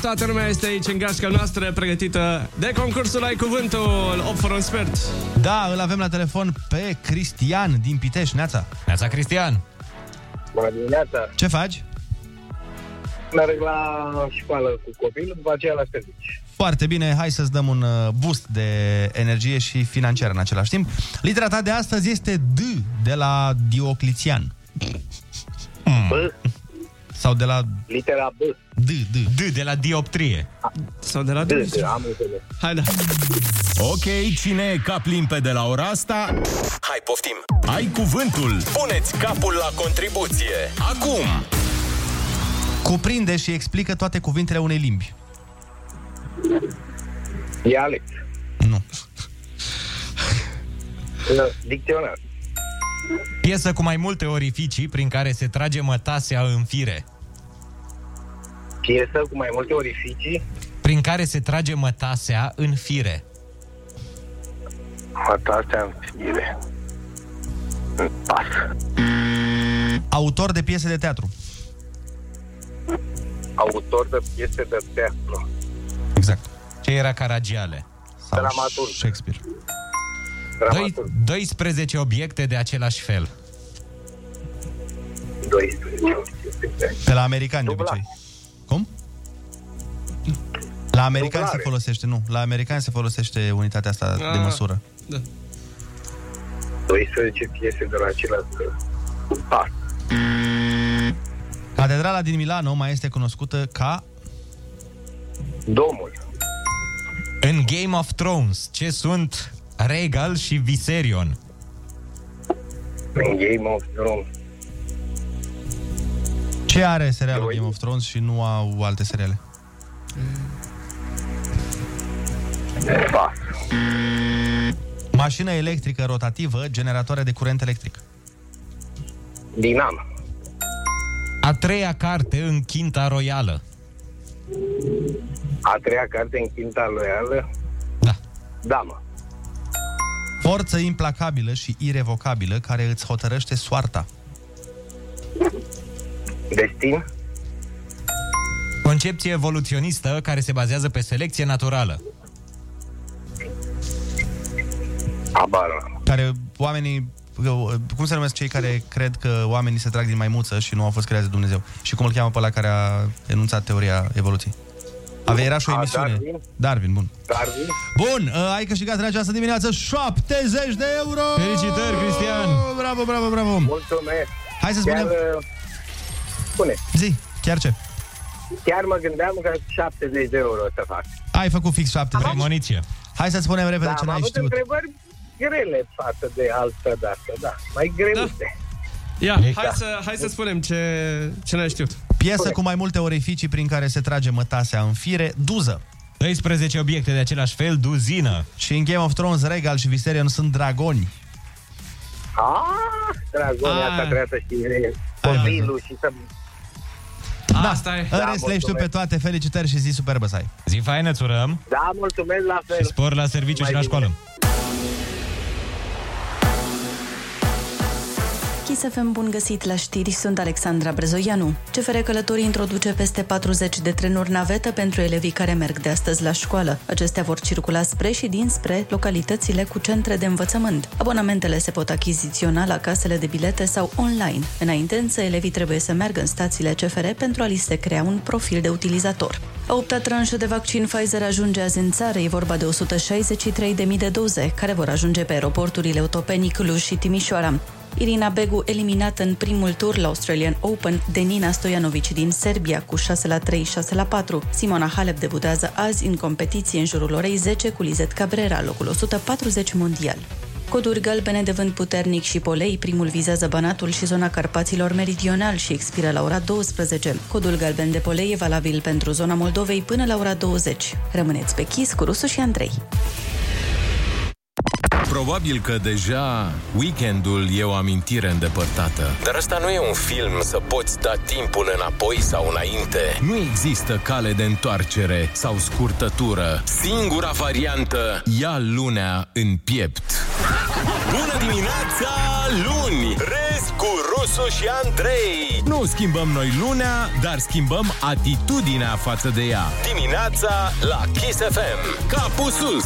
Toată lumea este aici în gașca noastră, pregătită de concursul Ai Cuvântul. opt fără un sfert. Da, îl avem la telefon pe Cristian din Pitești. Neața. Neața, Cristian. Bună dimineața. Ce faci? Merg la școală cu copilul, după aceea la servici. Foarte bine, hai să-ți dăm un boost de energie și financiar în același timp. Litera ta de astăzi este D, de la Diocletian. Hmm. B. Sau de la... Litera B. D, D. D, de la dioptrie. A. Sau de la D. D, D, am înțeles. Hai, da. Ok, cine e cap limpede la ora asta? Hai, poftim. Ai Cuvântul. Puneți capul la contribuție. Acum. Cuprinde și explică toate cuvintele unei limbi. Dialect. Nu. No, dicționar. Piesă cu mai multe orificii prin care se trage mătasea în fire. Piesă cu mai multe orificii prin care se trage mătasea în fire. Mătasea în fire. În pas. Autor de piese de teatru. Autor de piese de teatru. Exact. Ce era Caragiale? Sau dramaturg. Shakespeare. Dramaturg. doisprezece obiecte de același fel. doisprezece obiecte. Pe la americani de obicei. Cum? La americani se folosește, nu. La americani se folosește unitatea asta A, de măsură. Da. doisprezece piese de la același fel. Da. Catedrala din Milano mai este cunoscută ca... Domul. În Game of Thrones, ce sunt Regal și Viserion? În Game of Thrones. Ce are serialul Game of Thrones și nu au alte seriale? Pas. Mașină electrică rotativă, generatoare de curent electric. Dinamă. A treia carte în Chinta Royală. A treia carte în Chinta Royală? Da. Damă. Forță implacabilă și irevocabilă care îți hotărăște soarta. Destin. Concepție evoluționistă care se bazează pe selecție naturală. Abară. Care oamenii... Cum se numesc cei care cred că oamenii se trag din maimuță și nu au fost creați de Dumnezeu? Și cum îl cheamă pe ăla care a enunțat teoria evoluției? Avea, era și o emisiune. Darwin? Darwin, bun. Darwin? Bun, uh, ai câștigat în această dimineață șaptezeci de euro! Felicitări, Cristian! Bravo, bravo, bravo! Mulțumesc! Hai să spunem... Chiar, uh, spune. Zi, chiar ce? Chiar mă gândeam că șaptezeci de euro o să fac. Ai făcut fix șaptezeci. Hai să spunem repede da, ce n-ai știut. Întrebări grele față de altă dată, da. Mai greuște. Da. Ia, hai să, hai să spunem ce, ce n-ai știut. Piesă Spune. Cu mai multe orificii prin care se trage mătasea în fire, duză. doisprezece obiecte de același fel, duzină. Și în Game of Thrones, Regal și Viserion sunt dragoni. Ah, dragoni, asta trebuia să știi. Copilul și să... Da, asta e. În da, rest le știu pe toate. Felicitări și zi superbă să ai. Zi faină, îți urăm. Da, mulțumesc, la fel. Și spor la serviciu mai și la școală. Kiss F M, bun găsit la știri, sunt Alexandra Brezoianu. C F R Călătorii introduce peste patruzeci de trenuri navetă pentru elevii care merg de astăzi la școală. Acestea vor circula spre și dinspre localitățile cu centre de învățământ. Abonamentele se pot achiziționa la casele de bilete sau online. Înainte însă, elevii trebuie să meargă în stațiile C F R pentru a li se crea un profil de utilizator. A opta tranșă de vaccin Pfizer ajunge azi în țară. E vorba de o sută șaizeci și trei de mii de doze, care vor ajunge pe aeroporturile Otopeni, Cluj și Timișoara. Irina Begu eliminată în primul tur la Australian Open de Nina Stojanovic din Serbia cu șase la trei, șase la patru. Simona Halep debutează azi în competiție în jurul orei zece cu Lizette Cabrera, locul o sută patruzeci mondial. Coduri galbene de vânt puternic și polei, primul vizează Banatul și zona Carpaților Meridional și expiră la ora douăsprezece. Codul galben de polei e valabil pentru zona Moldovei până la ora douăzeci. Rămâneți pe Kiss cu Rusu și Andrei. Probabil că deja weekendul e o amintire îndepărtată. Dar asta nu e un film să poți da timpul înapoi sau înainte. Nu există cale de întoarcere sau scurtătură. Singura variantă, ia lunea în piept. Bună dimineața, luni! Rez cu Rusu și Andrei. Nu schimbăm noi lunea, dar schimbăm atitudinea față de ea. Dimineața la Kiss F M. Capul sus!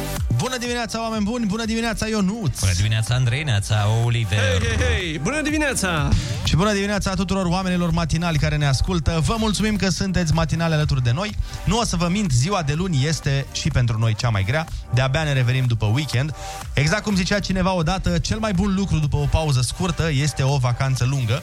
Bună dimineața, oameni buni! Bună dimineața, Ionuț! Bună dimineața, Andrei, neața, Oliver! Hei, hei, hei! Bună dimineața! Și bună dimineața tuturor oamenilor matinali care ne ascultă! Vă mulțumim că sunteți matinali alături de noi! Nu o să vă mint, ziua de luni este și pentru noi cea mai grea. De-abia ne revenim după weekend. Exact cum zicea cineva odată, cel mai bun lucru după o pauză scurtă este o vacanță lungă.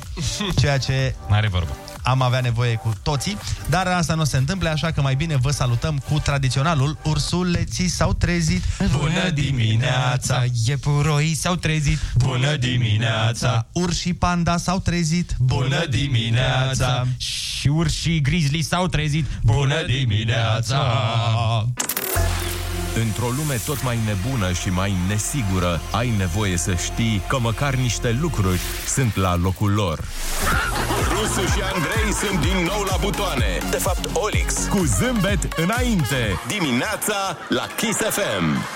Ceea ce... Mare vorbă! Am avea nevoie cu toții, dar asta nu se întâmplă, așa că mai bine vă salutăm cu tradiționalul ursuleții s-au trezit. Bună dimineața, iepuroii s-au trezit. Bună dimineața, urșii panda s-au trezit. Bună dimineața, și urșii grizzly s-au trezit. Bună dimineața. Într-o lume tot mai nebună și mai nesigură, ai nevoie să știi că măcar niște lucruri sunt la locul lor. Rusu și Andrei sunt din nou la butoane. De fapt, Olix. Cu zâmbet înainte. Dimineața la Kiss F M.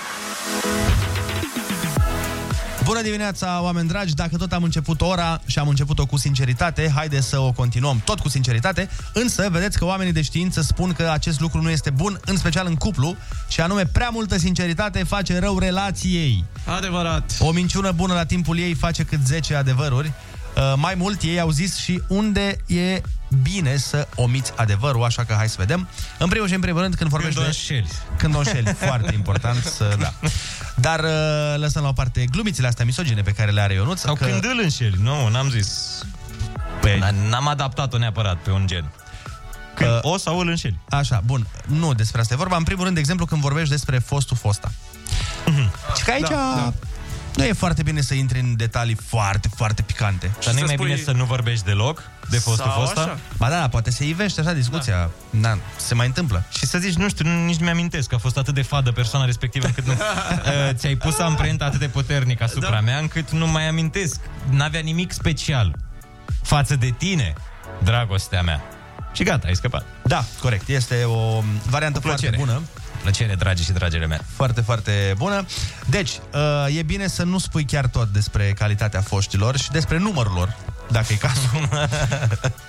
Bună dimineața, oameni dragi! Dacă tot am început ora și am început-o cu sinceritate, haideți să o continuăm tot cu sinceritate, însă vedeți că oamenii de știință spun că acest lucru nu este bun, în special în cuplu, și anume prea multă sinceritate face rău relației. Adevărat! O minciună bună la timpul ei face cât zece adevăruri. Uh, mai mult, ei au zis și unde e bine să omiți adevărul, așa că hai să vedem. În primul și în primul rând, când vorbești când de... Înșeli. Când înșeli, foarte important să... Da. Dar uh, lăsăm la o parte glumițele astea misogine pe care le are Ionuț. Sau că... când îl înșeli, nu, n-am zis. Păi, n-am adaptat-o neapărat pe un gen. Când uh, o sau îl înșeli. Așa, bun, nu despre asta e vorba. În primul rând, de exemplu, când vorbești despre fostul fosta. Uh-huh. Și că aici... Da, da. Nu e foarte bine să intri în detalii foarte, foarte picante. Dar nu e mai spui... bine să nu vorbești deloc de fostul fosta? Ba da, poate se ivește așa discuția. Da. Da, se mai întâmplă. Și să zici, nu știu, nu, nici nu mi-amintesc că a fost atât de fadă persoana respectivă încât nu... Ți-ai pus amprenta atât de puternic asupra da. mea încât nu mai amintesc. N-avea nimic special față de tine, dragostea mea. Și gata, ai scăpat. Da, corect. Este o variantă o foarte bună. Plăcere, dragi și dragele mele. Foarte, foarte bună. Deci, e bine să nu spui chiar tot despre calitatea foștilor și despre numărul lor, dacă e cazul.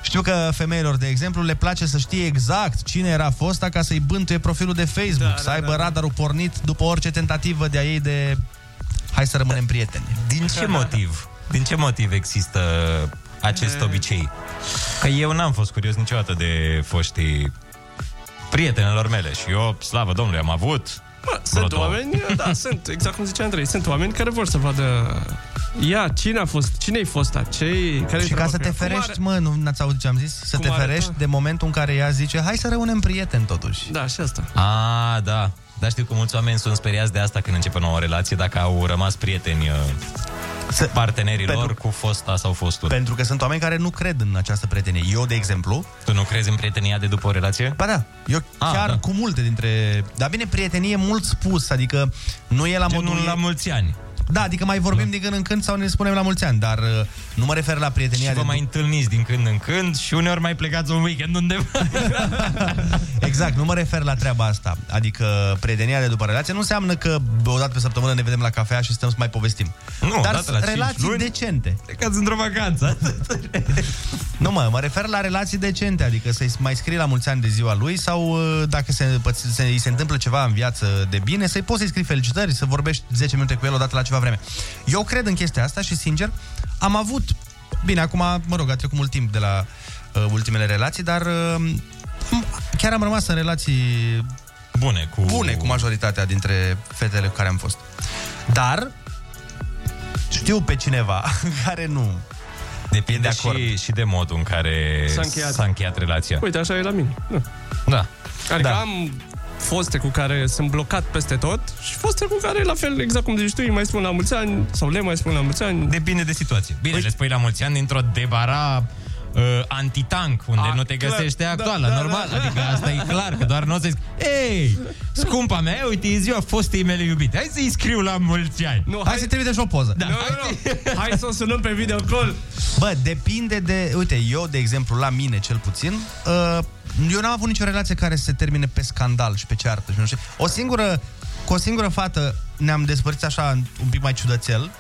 Știu că femeilor, de exemplu, le place să știe exact cine era fosta ca să-i bântuie profilul de Facebook, da, să da, aibă da, radarul da. pornit după orice tentativă de a ei de... Hai să rămânem prieteni. Din ce motiv? Din ce motiv există acest de... obicei? Că eu n-am fost curios niciodată de foștii... prietenelor mele și eu, slavă Domnului, am avut... Bă, sunt oameni, da, sunt, exact cum zicea Andrei, sunt oameni care vor să vadă ia, cine a fost, cine-i fosta, ce-i... Care și ca să te ferești, are... mă, nu n-ați auzit ce am zis? Să cum te ferești ta? De momentul în care ea zice, hai să rămânem prieteni totuși. Da, și asta. A, da, dar știu că mulți oameni sunt speriați de asta când începe o nouă relație, dacă au rămas prieteni... Să... partenerii pentru... lor cu fosta sau fostul. Pentru că sunt oameni care nu cred în această prietenie. Eu, de exemplu... Tu nu crezi în prietenia de după o relație? Ba da, eu A, chiar da. cu multe dintre... Dar bine, prietenie mult spus, adică nu e la modul... Genul la mulți ani. Da, adică mai vorbim da. din când în când sau ne spunem la mulți ani, dar nu mă refer la prietenia... Și vă de mai dup- întâlniți din când în când și uneori mai plecați un weekend undeva. Exact, nu mă refer la treaba asta. Adică prietenia de după relație nu înseamnă că o dată pe săptămână ne vedem la cafea și stăm să mai povestim. Nu, dar sunt relații luni, decente. Plecați într-o vacanță. Nu mă, mă refer la relații decente, adică să-i mai scrii la mulți ani de ziua lui sau dacă se, se, îi se întâmplă ceva în viață de bine, să-i poți să-i scrii felicitări, să vorbești zece minute cu el o dată la ceva vreme. Eu cred în chestia asta și, sincer, am avut... Bine, acum, mă rog, a trecut mult timp de la uh, ultimele relații, dar uh, chiar am rămas în relații bune cu... bune cu majoritatea dintre fetele cu care am fost. Dar știu pe cineva care nu... Depinde de și, și de modul în care s-a încheiat, s-a încheiat relația. Uite, așa e la mine. Da. da. Adică da. am... foste cu care sunt blocat peste tot și foste cu care, la fel, exact cum zici tu, îi mai spun la mulți ani sau le mai spun la mulți ani. Depinde de situație. Bine, Uite. le spui la mulți ani dintr-o debara uh, antitank, unde A, nu te clar. găsește actuală, da, normal. Da, da. Adică asta e clar, că doar nu o să zic, ei, scumpa mea, uite, e ziua fostei mele iubite, hai să-i scriu la mulți ani. Nu, hai, hai să-i trimite și o poză. Da. Nu, hai, nu, nu. hai să o sunăm pe video call. Bă, depinde de, uite, eu, de exemplu, la mine cel puțin, uh, eu n-am avut nicio relație care se termine pe scandal și pe ceartă și nu știu. O singură, cu o singură fată ne-am despărțit așa un pic mai ciudățel,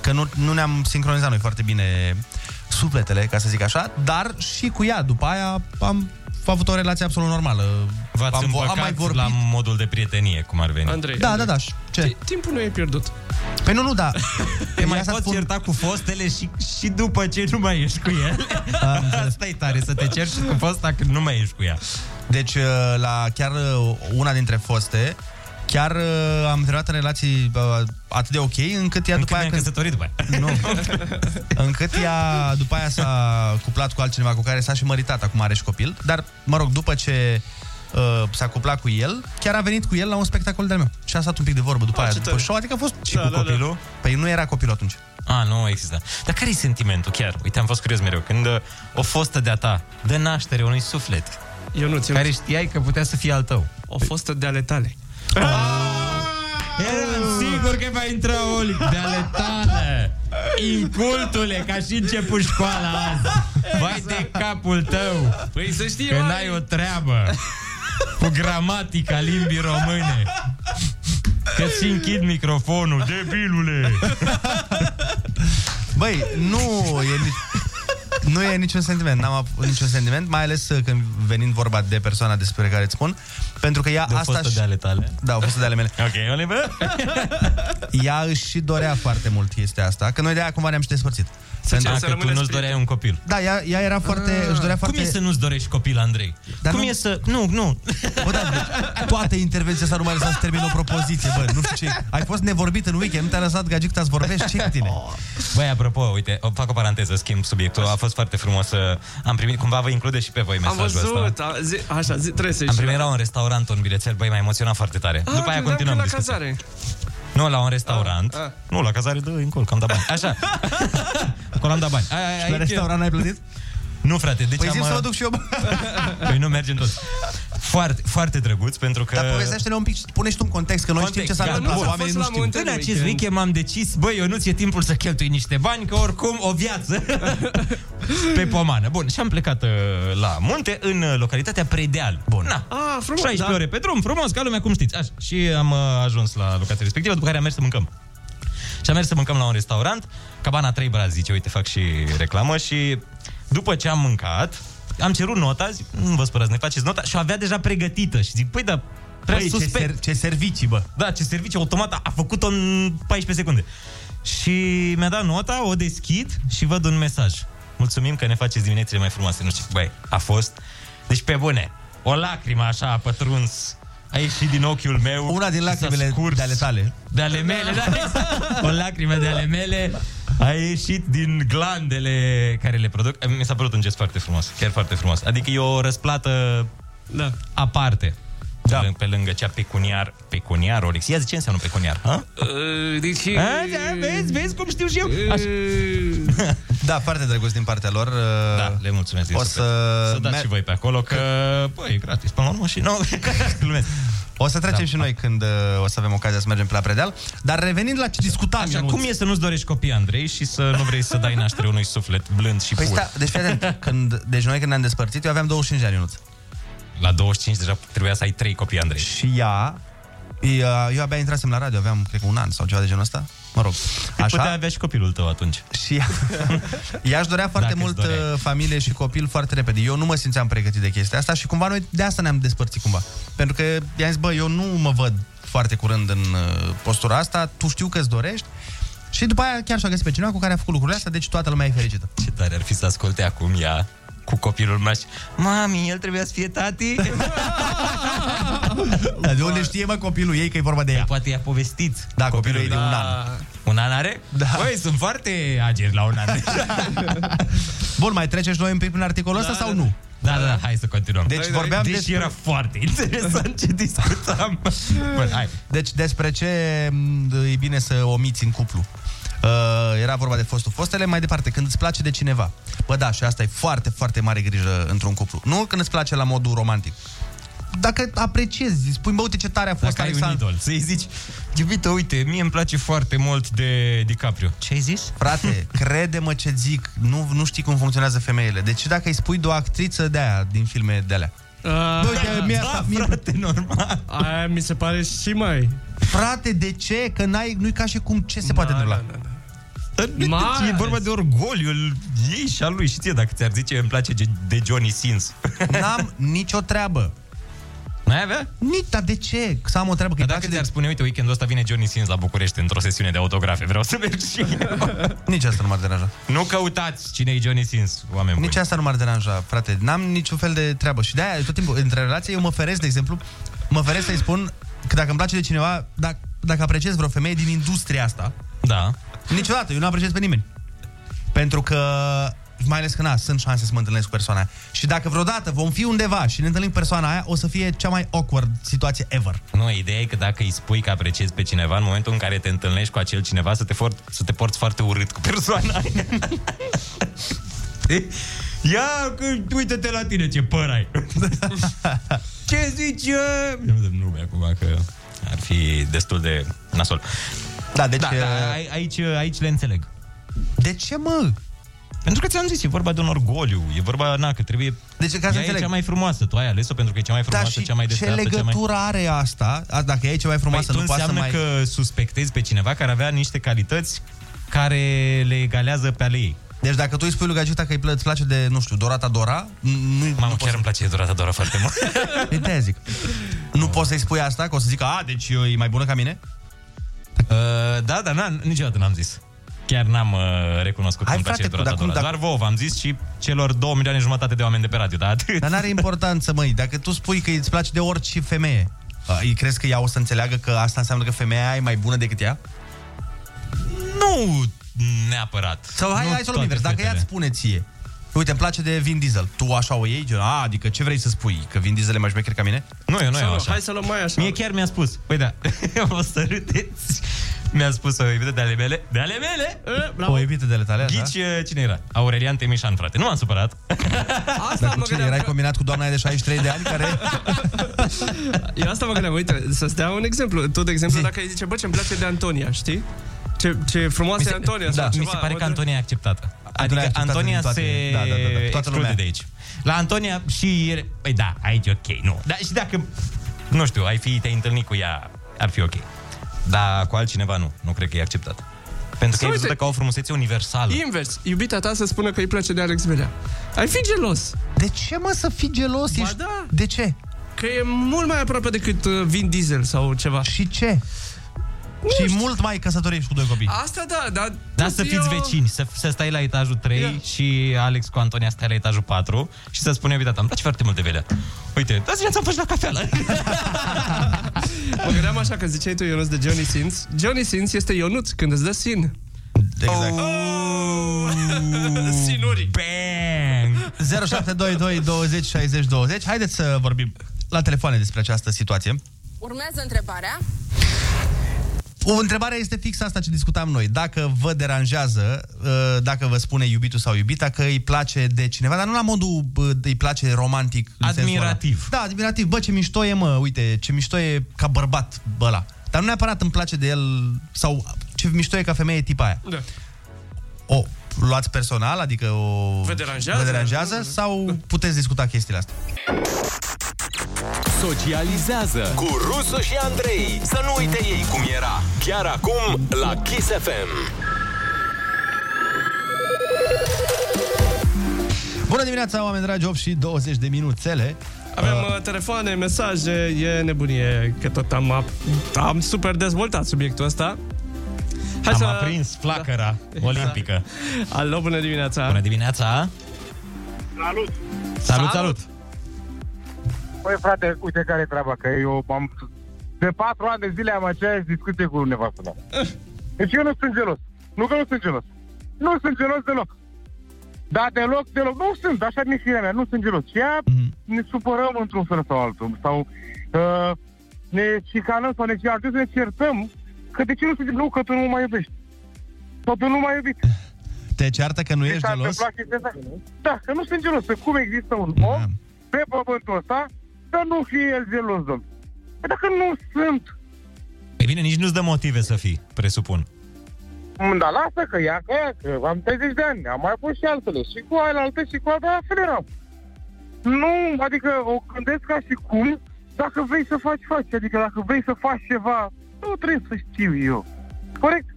că nu, nu ne-am sincronizat noi foarte bine sufletele, ca să zic așa, dar și cu ea, după aia, am avut o relație absolut normală. V-ați împăcat la modul de prietenie, cum ar veni. Andrei, da, da, da. Ce? Timpul nu e pierdut. Păi nu, nu, da. Te mai poți spun... ierta cu fostele și, și după ce nu mai ești cu el. Asta e tare, să te ceri și cu fosta când nu mai ești cu ea. Deci, la chiar una dintre foste, chiar am intrat în relații atât de ok, încât ea după aia... Când... căsătorit după aia. Nu. Încât ea după aia s-a cuplat cu altcineva cu care s-a și măritat, acum are și copil, dar, mă rog, după ce... s-a cuplat cu el, chiar a venit cu el la un spectacol de-al meu. Și a stat un pic de vorbă după a, aia, după show, adică a fost și da, cu da, copilul. Da. Păi nu era copil atunci. A, nu exista. Dar care e sentimentul chiar? Uite, am fost curios mereu. Când o fostă de-a ta dă naștere unui suflet, eu nu care știai că putea să fie al tău. O fostă de ale tale. Aaaa! Eram sigur că va intra Oli de ale tale. Incultule, ca și început școala azi. Vai de capul tău. Păi să știi, că n-ai o treabă cu gramatica limbii române. Că-ți închid microfonul, debilule. Băi, nu e nici... Nu e niciun sentiment, n-am avut niciun sentiment, mai ales când venind vorba de persoana despre care îți spun, pentru că ea de asta... Și... de ale tale. Da, au fost de ale mele. Ok, Oliver. Ea își și dorea foarte mult chestia asta, că noi de aia cumva ne-am și despărțit. Să pentru că, că tu nu-ți doreai un copil. Da, ea, ea era foarte... A, își dorea foarte... Cum e să nu-ți dorești copil, Andrei? Dar cum nu... e să... Nu, nu. Bă, da, deci, toată intervenția s-a numai lăsat să termin o propoziție, bă, nu știu ce... Ai fost nevorbit în weekend, nu te-a lăsat gagicta să vorbești, ce cu tine? Băi, apropo, uite, fac o paranteză, schimb subiectul, a fost foarte frumos, am primit, cumva vă include și pe voi mesajul ăsta. Am văzut, a, zi, așa, zi, trebuie să-i... Am primit la un restaurant, un bilețel, băi, m-a emoționat foarte tare. A, după aia continuăm discuția. Nu, la un restaurant. A, a. Nu, la cazare dă încol, că am dat bani. Așa. Acolo am dat bani. Ai, ai, și la ai restaurant n-ai plătit? Nu, frate. Deci păi am... zi să mă duc și eu. Păi nu, mergem toți. Foarte, foarte drăguț, pentru că... Dar povestește-ne un pic, pune și tu un context, că noi context, știm ce s-a întâmplat. Oamenii nu știu. În acest weekend m-am decis, băi, eu nu-ți e timpul să cheltui niște bani, că oricum o viață pe pomană. Bun, și am plecat uh, la munte, în uh, localitatea Predeal. Bun. Na. Ah, frumos, șaisprezece da. Ore pe drum, frumos, ca lumea, cum știți. Așa. Și am uh, ajuns la locația respectivă, după care am mers să mâncăm. Și am mers să mâncăm la un restaurant, Cabana trei Brazi, zice, uite, fac și reclamă. Și după ce am mâncat, am cerut nota, zic, nu vă spărați, ne faceți nota, și avea deja pregătită. Și zic, păi, da, prea păi, suspect. Ce, ser- ce servicii, bă. Da, ce servicii, automat a făcut-o în paisprezece secunde. Și mi-a dat nota, o deschid și văd un mesaj. Mulțumim că ne faceți diminețile mai frumoase. Nu știu, băi, a fost. Deci, pe bune, o lacrimă așa a pătruns. A ieșit din ochiul meu. Una din lacrimile de ale tale. De ale mele, da, exact. O lacrimă de ale mele a ieșit din glandele care le produc. Mi s-a părut un gest foarte frumos, chiar foarte frumos. Adică e o răsplată da. Aparte. Da. Pe, l- pe lângă cea pecuniar, pecuniar, Olex. Ia zi ce înseamnă pecuniar, ha? Deci... A, da, vezi, vezi cum știu și eu. Așa. Da, foarte drăguț din partea lor. Da, le mulțumesc. O să... să dați mer- și voi pe acolo, că, băi, e gratis, până la urmă și nouă. Glumesc. O să trecem da, și noi când o să avem ocazia să mergem pe la Predeal. Dar revenind la ce discutam... Așa, cum e să nu-ți dorești copii, Andrei, și să nu vrei să dai naștere unui suflet blând și păi pur? Sta, deci, fii atent, când, deci noi când ne-am despărțit, eu aveam douăzeci și cinci de ani, Ionuț. La douăzeci și cinci deja trebuia să ai trei copii, Andrei. Și ea, eu abia intrasem la radio, aveam, cred că, un an sau ceva de genul ăsta. Mă rog, așa. Putea avea și copilul tău atunci. Și ea, ea își dorea foarte mult familie și copil foarte repede. Eu nu mă simțeam pregătit de chestia asta și cumva noi de asta ne-am despărțit cumva. Pentru că i-am zis, bă, eu nu mă văd foarte curând în postura asta, tu știu că îți dorești. Și după aia chiar și-a găsit pe cineva cu care a făcut lucrurile astea, deci toată lumea e fericită. Ce tare ar fi să asculte acum ea cu copilul meu și... Mami, el trebuia să fie tati? Dar de unde știe, mă, copilul ei că e vorba de ea? Poate i-a povestit. Da, copilul, copilul ei de da. un an. Un an are? Da. Băi, sunt foarte ageri la un an. Bun, mai trecești noi un pic prin articolul ăsta da, sau da. nu? Da, da, da, hai să continuăm. Deci da, vorbeam despre... Deși era foarte interesant ce discutam. Bun, hai. Deci despre ce e bine să omiți în cuplu. Uh, era vorba de fostul fostele, mai departe, când îți place de cineva. Bă, da, și asta e foarte, foarte mare grijă într-un cuplu. Nu când îți place la modul romantic. Dacă apreciezi, spui, bă, uite ce tare a fost Alexandra. Dacă ai un idol, să-i zici, iubită, uite, mie îmi place foarte mult de DiCaprio. Ce ai zis? Frate, crede-mă ce zic, nu, nu știi cum funcționează femeile. Deci dacă îi spui de o actriță de aia, din filme de alea. Uh, Bă, da, mie, da, mie, frate, normal. Aia mi se pare și mai... Frate, de ce? Că n-ai, nu-i ca și cum ce se na, poate întâmpla. Na, na. Deci e vorba de orgoliul ei și al lui. Și ție, dacă ți-ar zice, îmi place de Johnny Sins. N-am nicio treabă. N-ai avea? Nici, dar de ce? Să am o treabă. Că dacă ți-ar de... spune, uite, weekendul ăsta vine Johnny Sins la București într-o sesiune de autografe, vreau să merg și eu. Nici asta nu m-ar deranja. Nu căutați cine e Johnny Sins, oameni buni. Nici asta nu m-ar deranja, frate. N-am niciun fel de treabă. Și de-aia, tot timpul, între relații, eu mă feresc, de exemplu, mă feresc să-i spun că dacă îmi place de cineva, dacă, dacă apreciez vreo femeie din industria asta, da. Niciodată, eu nu apreciez pe nimeni. Pentru că, mai ales că na, sunt șanse să mă întâlnesc cu persoana aia. Și dacă vreodată vom fi undeva și ne întâlnim cu persoana aia, o să fie cea mai awkward situație ever. Nu, ideea e că dacă îi spui că apreciezi pe cineva, în momentul în care te întâlnești cu acel cineva, să te, for- să te porți foarte urât cu persoana aia. Ia, că, uite-te la tine ce păr ai. Ce zici? Nu, acum că ar fi destul de... nasol. Da, deci... Da, da, aici, aici le înțeleg. De ce, mă? Pentru că ți-am zis, e vorba de un orgoliu, e vorba, na, că trebuie... Deci, ca să înțeleg. E cea mai frumoasă, tu ai ales-o pentru că e cea mai frumoasă, da, cea mai destrată, cea mai... ce legătură are asta? Dacă e cea mai frumoasă, păi, nu poate să mai... înseamnă că suspectezi pe cineva care avea niște calități care le egalează pe ale ei. Deci dacă tu îi spui lui Gagiuta că îți place de, nu știu, Dorata Dora... Nu, mamă, nu chiar să... îmi place Dorata Dora foarte mult. De-aia zic. Nu poți să-i spui asta, că o să zică, a, deci e mai bună ca mine? Uh, da, dar n-am, niciodată n-am zis. Chiar n-am uh, recunoscut că îmi place Dorata Dora. Doar dacă... vouă v-am zis și celor două milioane jumătate de oameni de pe radio. Da? Dar n-are importanță, măi. Dacă tu spui că îți place de orice femeie, uh, crezi că ea o să înțeleagă că asta înseamnă că femeia e mai bună decât ea? Nu neapărat. Sau hai, nu hai să luăm invers. Dacă ea îți spune ție, uite, îmi place de Vin Diesel, tu așa o iei? A, adică ce vrei să spui? Că Vin Diesel e mai șmecher ca mine? Nu, eu nu iau așa. Hai să luăm mai așa. Mie chiar mi-a spus. Păi da, o să râdeți. Mi-a spus o iubită de ale mele. De ale mele? O iubită de ale tale, Ghici, da? Cine era? Aurelian Temișan, frate. Nu m-am supărat. Asta mă gândeam. Erai că... combinat cu doamna de șaizeci și trei de ani care... Eu asta mă gândeam. Uite, să-ți dea un exemplu. Tu, de exemplu, dacă îi zice, bă, ce-mi place de Antonia, știi? Ce, ce frumoasă e Antonia. Da, mi se pare că Antonia e acceptată. Adică Antonia, acceptată Antonia toate, se da, da, da, da, exclude lumea de aici. La Antonia și... Păi da, aici e ok, nu. Dar și dacă, nu știu, ai fi te-ai întâlnit cu ea, ar fi ok. Dar cu altcineva nu, nu cred că e acceptat. Pentru că e văzută ca o frumusețe universală. Invers, iubita ta să spună că îi place de Alex Velea. Ai fi gelos. De ce, mă, să fii gelos? Ba, ești... da. De ce? Că e mult mai aproape decât Vin Diesel sau ceva. Și ce? Și mult mai căsătorești cu doi copii. Asta da, dar... Dar să fiți eu... vecini, să, să stai la etajul trei, yeah, și Alex cu Antonia stai la etajul patru și să spune iubita ta, îmi place foarte mult de Velea. Uite, dați-mi ți-am făcut la cafeală. Mă gândeam așa că ziceai tu, Ionuț, de Johnny Sins. Johnny Sins este Ionuț când îți dă sin. Exact. Oh. Sinuri. Bang! zero șapte doi doi douăzeci șaizeci douăzeci. Haideți să vorbim la telefoane despre această situație. Urmează întrebarea. O întrebare este fix asta ce discutam noi. Dacă vă deranjează, dacă vă spune iubitul sau iubita că îi place de cineva, dar nu la modul îi place romantic. Admirativ. Da, admirativ. Bă, ce mișto e, mă, uite, ce mișto e ca bărbat ăla. Dar nu neapărat îmi place de el sau ce mișto e ca femeie tipa aia. Da. O luați personal, adică o... Vă deranjează? Vă deranjează sau puteți discuta chestiile astea? Socializează cu Rusu și Andrei. Să nu uite ei cum era. Chiar acum la Kiss F M. Bună dimineața, oameni dragi, opt și douăzeci de minuțele. Avem uh, telefoane, mesaje, e nebunie că tot am, am super dezvoltat subiectul ăsta. Hai am să... aprins flacăra, da, olimpică. Exact. Alo, bună dimineața. Bună dimineața. Salut. Salut, salut. Păi, frate, uite care e treaba, că eu am... De patru ani de zile am aceeași discuție cu nevastă mea. Deci eu nu sunt gelos. Nu că nu sunt gelos. Nu sunt gelos deloc. Dar deloc, deloc. Nu sunt, așa din firea mea, nu sunt gelos. Și ea ne supărăm într-un fel sau altul. Sau uh, ne cicanăm sau ne cicanăm, ne certăm că de ce nu se zic, nu, că tu nu mă mai iubești. Sau tu nu mă mai iubești. Te ceartă că nu ești gelos? Da, că nu sunt gelos. Cum există un om pe pământul ăsta să nu fie el gelos, domn. Păi dacă nu sunt... Păi bine, nici nu-ți dă motive să fii, presupun. Da, lasă că ia, că ia, că am treizeci de ani, am mai pus și altele, și cu alte și cu alte, altfel eram. Nu, adică o gândesc ca și cum, dacă vrei să faci, faci. Adică dacă vrei să faci ceva, nu trebuie să știu eu. Corect?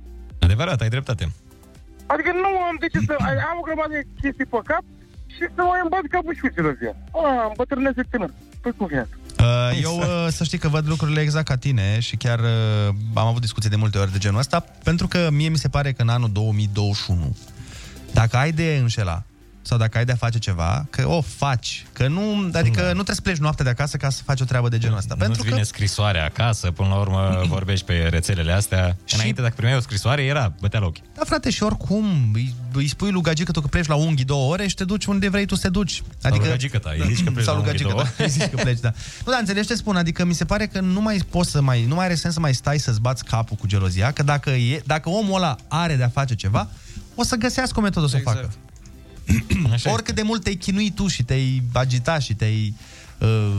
Adevărat, ai dreptate. Adică nu am de ce să... Am o grămadă de chestii pe cap și să mai îmi bat capușuților de ea. Am bătrânesc de tânăr. Eu să știi că văd lucrurile exact ca tine și chiar am avut discuții de multe ori de genul ăsta, pentru că mie mi se pare că în anul două mii douăzeci și unu, dacă ai de înșela sau dacă ai de a face ceva, că o faci, că nu, adică nu trebuie să pleci noaptea de acasă ca să faci o treabă de genul ăsta. Nu-ți vine că... scrisoarea acasă, până la urmă vorbești pe rețelele astea. Și... Înainte, dacă primeai o scrisoare, era, bătea la ochi. Da, frate, și oricum, îi, îi spui lui Gagică tu că pleci la unghii două ore și te duci unde vrei tu să te duci. Adică... Sau Gagică ta, îi zici că pleci la unghii două ore. Îi zici că pleci, da. Nu, dar înțelegi ce spun, adică mi se pare că nu mai poți să mai, nu mai are sens să mai stai să-ți bați capul cu gelozia, că dacă, e, dacă omul ăla are de a face ceva, o să găsească o metodă să o facă. Oricât de mult te-ai chinuit tu și te-ai agitat și te-ai uh,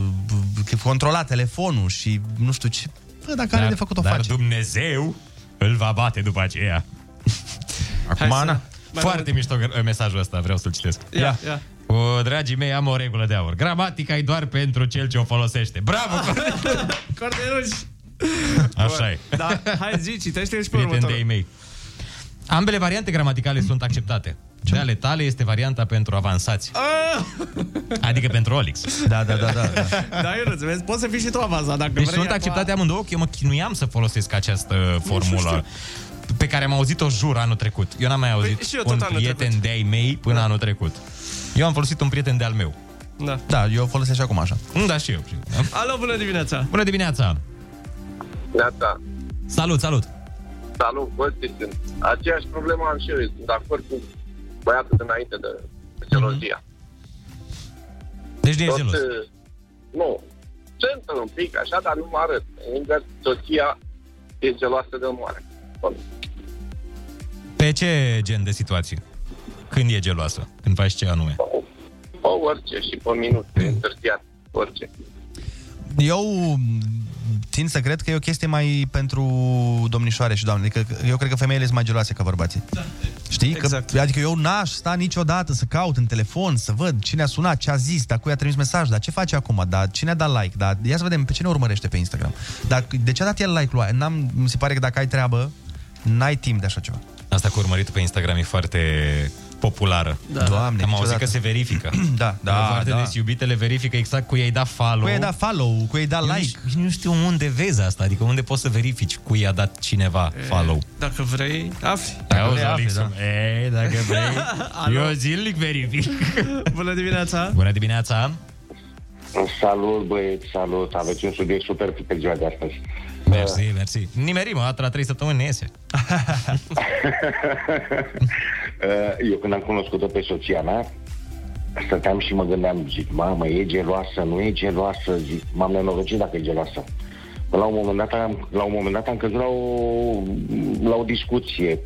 controlat telefonul și nu știu ce, dacă dar, are de făcut o dar face. Dar Dumnezeu îl va bate după aceea. Acum, Ana, foarte mișto mesajul ăsta, vreau să-l citesc. Ia, ia. ia. O, dragii mei, am o regulă de aur. Gramatica e doar pentru cel ce o folosește. Bravo! Cordeluș! Așa e. Da, hai zi, citește-l și pe următorul. Ambele variante gramaticale sunt acceptate. De ale tale este varianta pentru avansați. Adică pentru Olix. Da, da, da, da. Da, da eu răzumesc. Poți să fii și tu avansat dacă deci vrei. Sunt acceptate amândouă. Eu mă chinuiam să folosesc această formulă pe care am auzit-o, jur, anul trecut. Eu n-am mai auzit păi, un prieten de-ai mei până da. anul trecut. Eu am folosit un prieten de-al meu. Da, da eu o folosesc și acum așa. Da, și eu. Da. Alo, bună dimineața! Bună dimineața! Neața. Salut, salut! Salut, bă, sunt. Aceeași problemă am și eu. Sunt acord cu băiatul dinainte de zelozia. Mm-hmm. Deci nu e zelos? Nu. Sunt un pic așa, dar nu mă arăt. Încă soția e zeloasă de moare. Pe ce gen de situație? Când e geloasă? Când faci ce anume? Pe orice și pe minute, întârziat, orice. Eu țin să cred că e o chestie mai pentru domnișoare și doamne. Adică eu cred că femeile sunt mai geloase ca bărbații. Da. Știi? Exact. Că, adică eu n-aș sta niciodată să caut în telefon, să văd cine a sunat, ce a zis, dar cui a trimis mesaj, dar ce face acum, dar cine a dat like, dar ia să vedem pe cine urmărește pe Instagram. Dar de ce a dat el like-ul ăla? N-am, mi se pare că dacă ai treabă, n-ai timp de așa ceva. Asta cu urmăritul pe Instagram e foarte populară. Da. Doamne, am auzit că se verifică. Da, da, foarte da. des iubitele verifică exact cui i-ai dat follow. Cui i-ai dat follow, cui i-ai dat eu like. Nu știu, nu știu unde vezi asta, adică unde poți să verifici cui i-a dat cineva e, follow. Dacă vrei, afli. Dacă, dacă vrei, afli, da. Ei, dacă vrei, eu zilnic verific. Bună dimineața! Bună dimineața! Salut, băieți, salut! Aveți un subiect super pe ziua de astăzi. Mersi, mersi. Nimerim, a la trei săptămâni iese. Eu când am cunoscut-o pe soția mea, stăteam și mă gândeam, zic, mamă, e geloasă, nu e geloasă, zic, m-am nenorocit dacă e geloasă. La un moment dat am, la un moment dat am căzut la o, la o discuție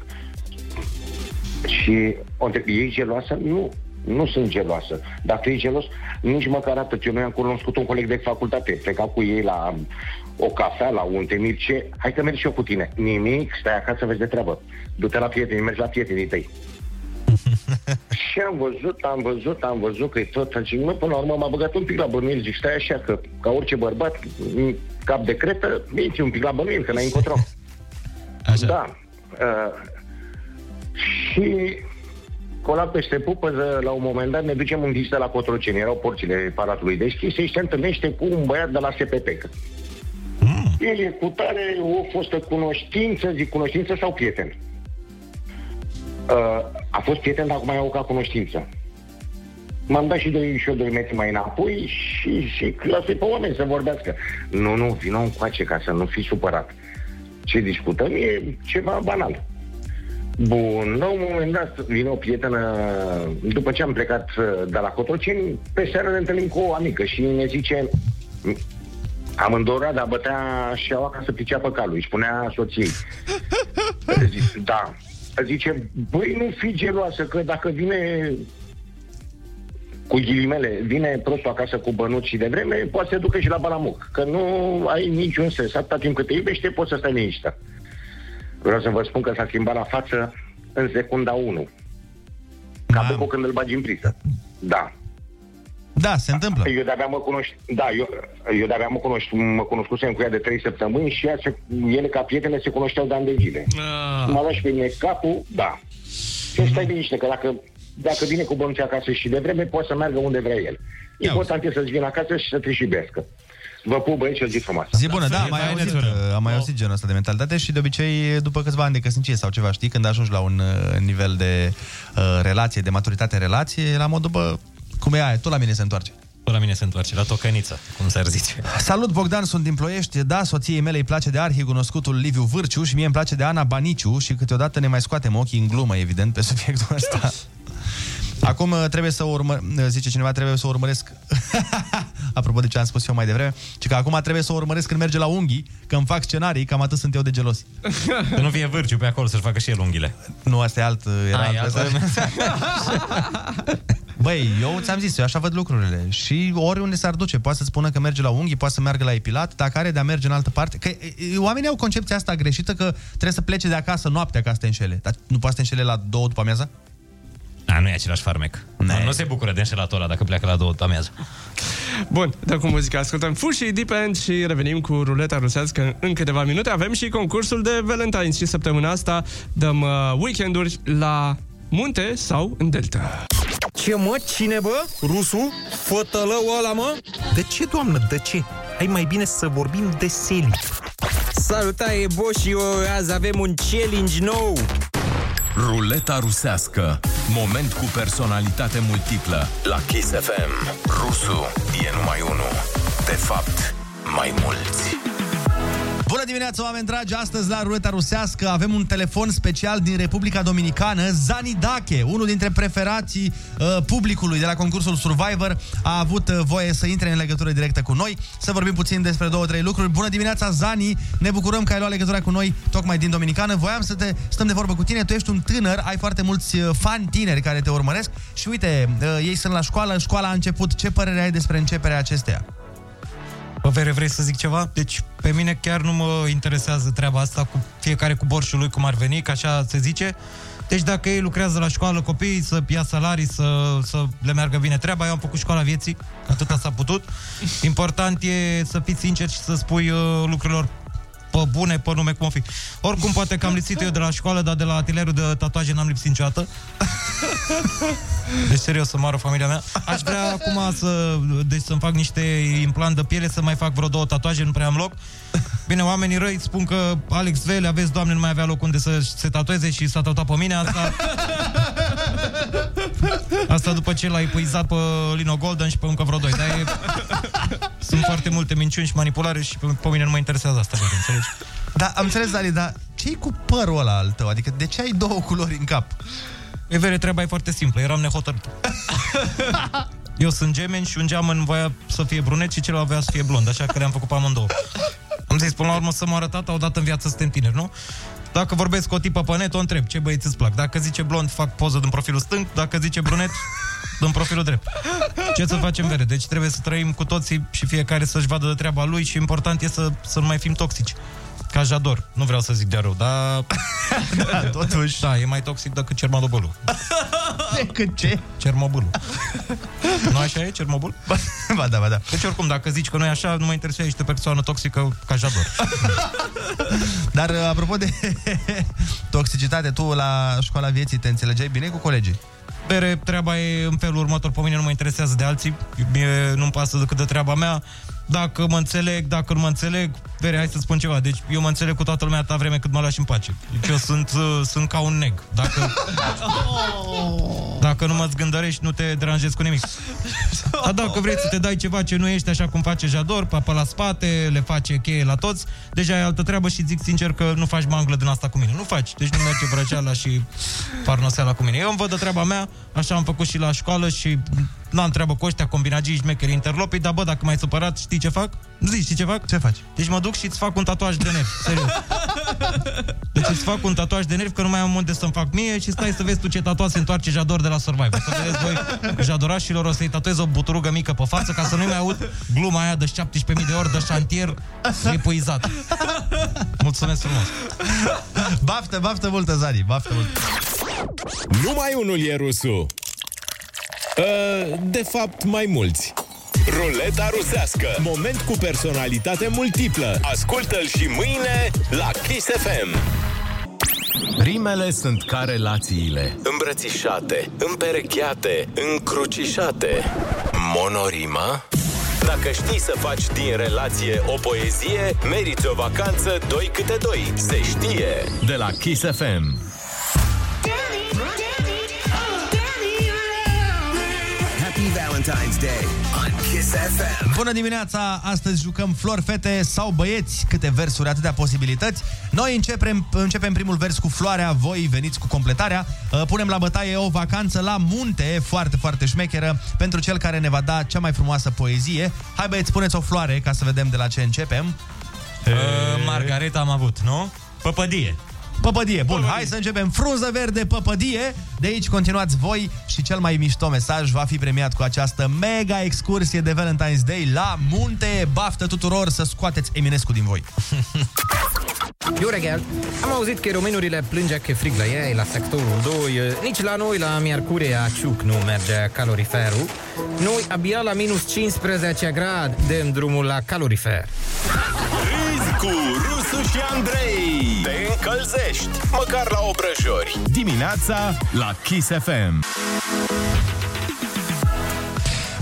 și o întreb, e geloasă? Nu, nu sunt geloasă. Dacă e gelos, nici măcar atât. Eu noi am cunoscut un coleg de facultate, pleca cu ei la o cafea, la un temir, ce? Hai că merg și eu cu tine. Nimic, stai acasă, vezi de treabă. Du-te la prieteni, mergi la prietenii tăi. Și am văzut, am văzut, am văzut că-i tot. Zic, mă, până la urmă m-a băgat un pic la bănuieli. Zic, stai așa, că ca orice bărbat, cap de cretă, minți un pic la bănuieli, că n-ai încotro. Așa. Da. Uh, și colat peste pupăză, la un moment dat ne ducem în vizită la Cotroceni. Erau porțile palatului deschise și se întâlnește cu un băiat de la S P P. El e cu tare, o fostă cunoștință, zic cunoștință sau prieten? Uh, a fost prieten, dar acum i-a ocat cunoștință. M-am dat și doi, și eu doi metri mai înapoi și, și lasă-i pe oameni să vorbească. Nu, nu, vină încoace ca să nu fii supărat. Ce discutăm e ceva banal. Bun, la un moment dat vine o prietenă, după ce am plecat de la Cotroceni, pe seară ne întâlnim cu o amică și ne zice... Am îndorat, dar bătea șeaua ca să pricea pe calul. Îi spunea soției. Zice, da. Zice, băi, nu fi geloasă, că dacă vine cu ghilimele, vine prostul acasă cu bănuți și de vreme, poate să ducă și la Balamuc. Că nu ai niciun sens. Atâta timp cât te iubește, poți să stai liniștit. Vreau să vă spun că s-a schimbat la față în secunda unu. Ca Bucu când îl bagi în priză. Da. Da, se întâmplă. Eu de-abia mă cunoști, da, eu, eu de-abia mă cunoști, mă cunoscusem cu ea de trei săptămâni și ea se, ele ca prietene se cunoșteau de ani de zile. Ah. M-a luat și pe mine capul, da. Și stai liniște, că dacă, dacă vine cu bănuții acasă și de vreme, poate să meargă unde vrea el. Important e să-ți vină acasă și să te și iubească. Vă pup, băieți, și o zi frumoasă. Zi bună, da, da mai auzit, am mai auzit genul ăsta de mentalitate și de obicei după câțiva ani de căsnicie sau ceva, știi, când ajungi la un nivel de uh, relație, de maturitate în relație, la modul, bă, cum e aia, tot la mine se întoarce. Tot la mine se întoarce, la tocăniță, cum s-ar zice. Salut, Bogdan, sunt din Ploiești. Da, soției mele îi place de arhicunoscutul Liviu Vârciu și mie îmi place de Ana Baniciu și câteodată ne mai scoatem ochii în glumă, evident, pe subiectul ăsta. Acum trebuie să urmă... Zice cineva, trebuie să urmăresc... Apropo de ce am spus eu mai devreme, ci că acum trebuie să o urmăresc când merge la unghii, că îmi fac scenarii, cam atât sunt eu de gelos. Că nu fie Vârciu pe acolo să-și facă și el unghiile. Nu, asta e alt... Era Ai, alt Băi, eu ți-am zis, eu așa văd lucrurile. Și oriunde s-ar duce, poate să spună că merge la unghii, poate să meargă la epilat, dacă are de a merge în altă parte. Că oamenii au concepția asta greșită că trebuie să plece de acasă noaptea ca să te înșele. Dar nu poate să te înșele la două după amiaza? A, nu e același farmec. Ne. Nu se bucură de înșelatul ăla dacă pleacă la două după amiază. Bun, dăm cu muzica, ascultăm Fushi Depend și revenim cu ruleta rusească în câteva minute. Avem și concursul de Valentine's și săptămâna asta dăm uh, weekenduri la munte sau în delta. Ce mă? Cine bă? Rusul? Fătălău ăla mă? De ce, doamnă, de ce? Hai mai bine să vorbim de seli. Salutare, boșii, azi avem un challenge nou. Ruleta rusească. Moment cu personalitate multiplă. La Kiss F M. Rusul e numai unul. De fapt, mai mulți. Bună dimineața, oameni dragi! Astăzi la Ruleta Rusească avem un telefon special din Republica Dominicană. Zanidache, unul dintre preferații uh, publicului de la concursul Survivor, a avut uh, voie să intre în legătură directă cu noi, să vorbim puțin despre două, trei lucruri. Bună dimineața, Zani! Ne bucurăm că ai luat legătura cu noi, tocmai din Dominicană. Voiam să te stăm de vorbă cu tine. Tu ești un tânăr, ai foarte mulți fani tineri care te urmăresc și uite, uh, ei sunt la școală, școala a început. Ce părere ai despre începerea acesteia? Bă, Vere, vrei să zic ceva? Deci, pe mine chiar nu mă interesează treaba asta cu fiecare cu borșul lui, cum ar veni, că așa se zice. Deci dacă ei lucrează la școală, copiii să ia salarii, să, să le meargă bine treaba. Eu am făcut școala vieții, atâta s-a putut. Important e să fii sincer și să spui uh, lucrurilor pe bune, pe nume, cum o fi. Oricum, poate că am lipsit eu de la școală, dar de la atelierul de tatuaje n-am lipsit niciodată. Deci, serios, să moară familia mea. Aș vrea acum să, deci, să-mi fac niște implant de piele, să mai fac vreo două tatuaje, nu prea am loc. Bine, oamenii răi spun că Alex Vele, aveți, doamne, nu mai avea loc unde să se tatueze și s-a tatuat pe mine. Asta... Asta după ce l-a epuizat pe Lino Golden și pe încă vreo doi. Dar e... sunt foarte multe minciuni și manipulare și pe mine nu mă interesează asta. Înțelegi? Da, am înțeles, Dali, dar ce-i cu părul ăla al tău? Adică de ce ai două culori în cap? E vere, treaba e foarte simplă, eram nehotărât. Eu sunt gemeni și un geamăn voia să fie brunet și celălalt voia să fie blond, așa că le-am făcut pe amândouă. Am zis, până la urmă, să mă arăt tata, odată în viață suntem tineri, nu? Dacă vorbesc cu o tipă pe net, o întreb ce băieți îți plac. Dacă zice blond, fac poză din profilul stâng, dacă zice brunet, din profilul drept. Ce să facem, Vere? Deci trebuie să trăim cu toții și fiecare să-și vadă de treaba lui și important e să, să nu mai fim toxici. Ca Jador. Nu vreau să zic de-a rău, dar... da, totuși. Da, e mai toxic decât Cermadobălu. Decât ce? Cermobălu. Nu așa e? Cermobălu? Ba, ba da, ba da. Deci oricum, dacă zici că nu e așa, nu mă interesează, ești o persoană toxică ca Jador. Dar apropo de toxicitate, tu la școala vieții te înțelegeai bine cu colegii? Bere, treaba e în felul următor. Pe mine nu mă interesează de alții, mie nu-mi pasă decât de treaba mea. Dacă mă înțeleg, dacă nu mă înțeleg, Bere, hai să spun ceva. Deci eu mă înțeleg cu toată lumea atâta vreme cât mă lași în pace. Deci eu sunt, sunt ca un neg. Dacă, dacă nu mă zgândărești, nu te deranjezi cu nimic. Dar dacă vrei să te dai ceva ce nu ești, așa cum face Jador, papa la spate, le face cheie la toți, deja e altă treabă și zic sincer că nu faci manglă din asta cu mine. Nu faci. Deci nu merge vrăjeala și parnoseala cu mine. Eu îmi văd de treaba mea, așa am făcut și la școală și... n-am treabă cu ăștia, combinagii, șmecheri, interlopii, dar bă, dacă m-ai supărat, știi ce fac? Zici, știi ce fac? Ce faci? Deci mă duc și îți fac un tatuaj de nervi, serios. Deci îți fac un tatuaj de nervi, că nu mai am unde să-mi fac mie și stai să vezi tu ce tatuaj se întoarce Jador de la Survivor. Să vedeți voi, jadorașilor, o să-i tatuez o buturugă mică pe față ca să nu-i mai aud gluma aia de șaptesprezece mii de ori de șantier epuizat. Mulțumesc frumos! Baftă, baftă multă, Zari, baftă multă! Numai unul e rusul! De fapt, mai mulți. Ruleta rusească. Moment cu personalitate multiplă. Ascultă-l și mâine la Kiss F M. Primele sunt ca relațiile. Îmbrățișate, împerecheate, încrucișate. Monorima? Dacă știi să faci din relație o poezie, meriți o vacanță doi câte doi. Se știe. De la Kiss F M. Valentine's Day on Kiss F M. Bună dimineața! Astăzi jucăm flori, fete sau băieți. Câte versuri, atâtea posibilități. Noi începem, începem primul vers cu floarea. Voi veniți cu completarea. Punem la bătaie o vacanță la munte. Foarte, foarte șmecheră. Pentru cel care ne va da cea mai frumoasă poezie. Hai băieți, puneți o floare ca să vedem de la ce începem. e... Margareta am avut, nu? Păpădie. Păpădie. Bun, păpădie. Hai să începem. Frunză verde, păpădie. De aici continuați voi și cel mai mișto mesaj va fi premiat cu această mega excursie de Valentine's Day la munte. Baftă tuturor să scoateți Eminescu din voi. Eu, Regal, am auzit că romenurile plângea că frig la ei, la sectorul doi. Nici la noi, la Miercurea Ciuc, nu merge caloriferul. Noi abia la minus cincisprezece grade dăm drumul la calorifer. Râzi cu Rusu și Andrei. Te încălzești, măcar la obrăjori. Dimineața la Kiss F M.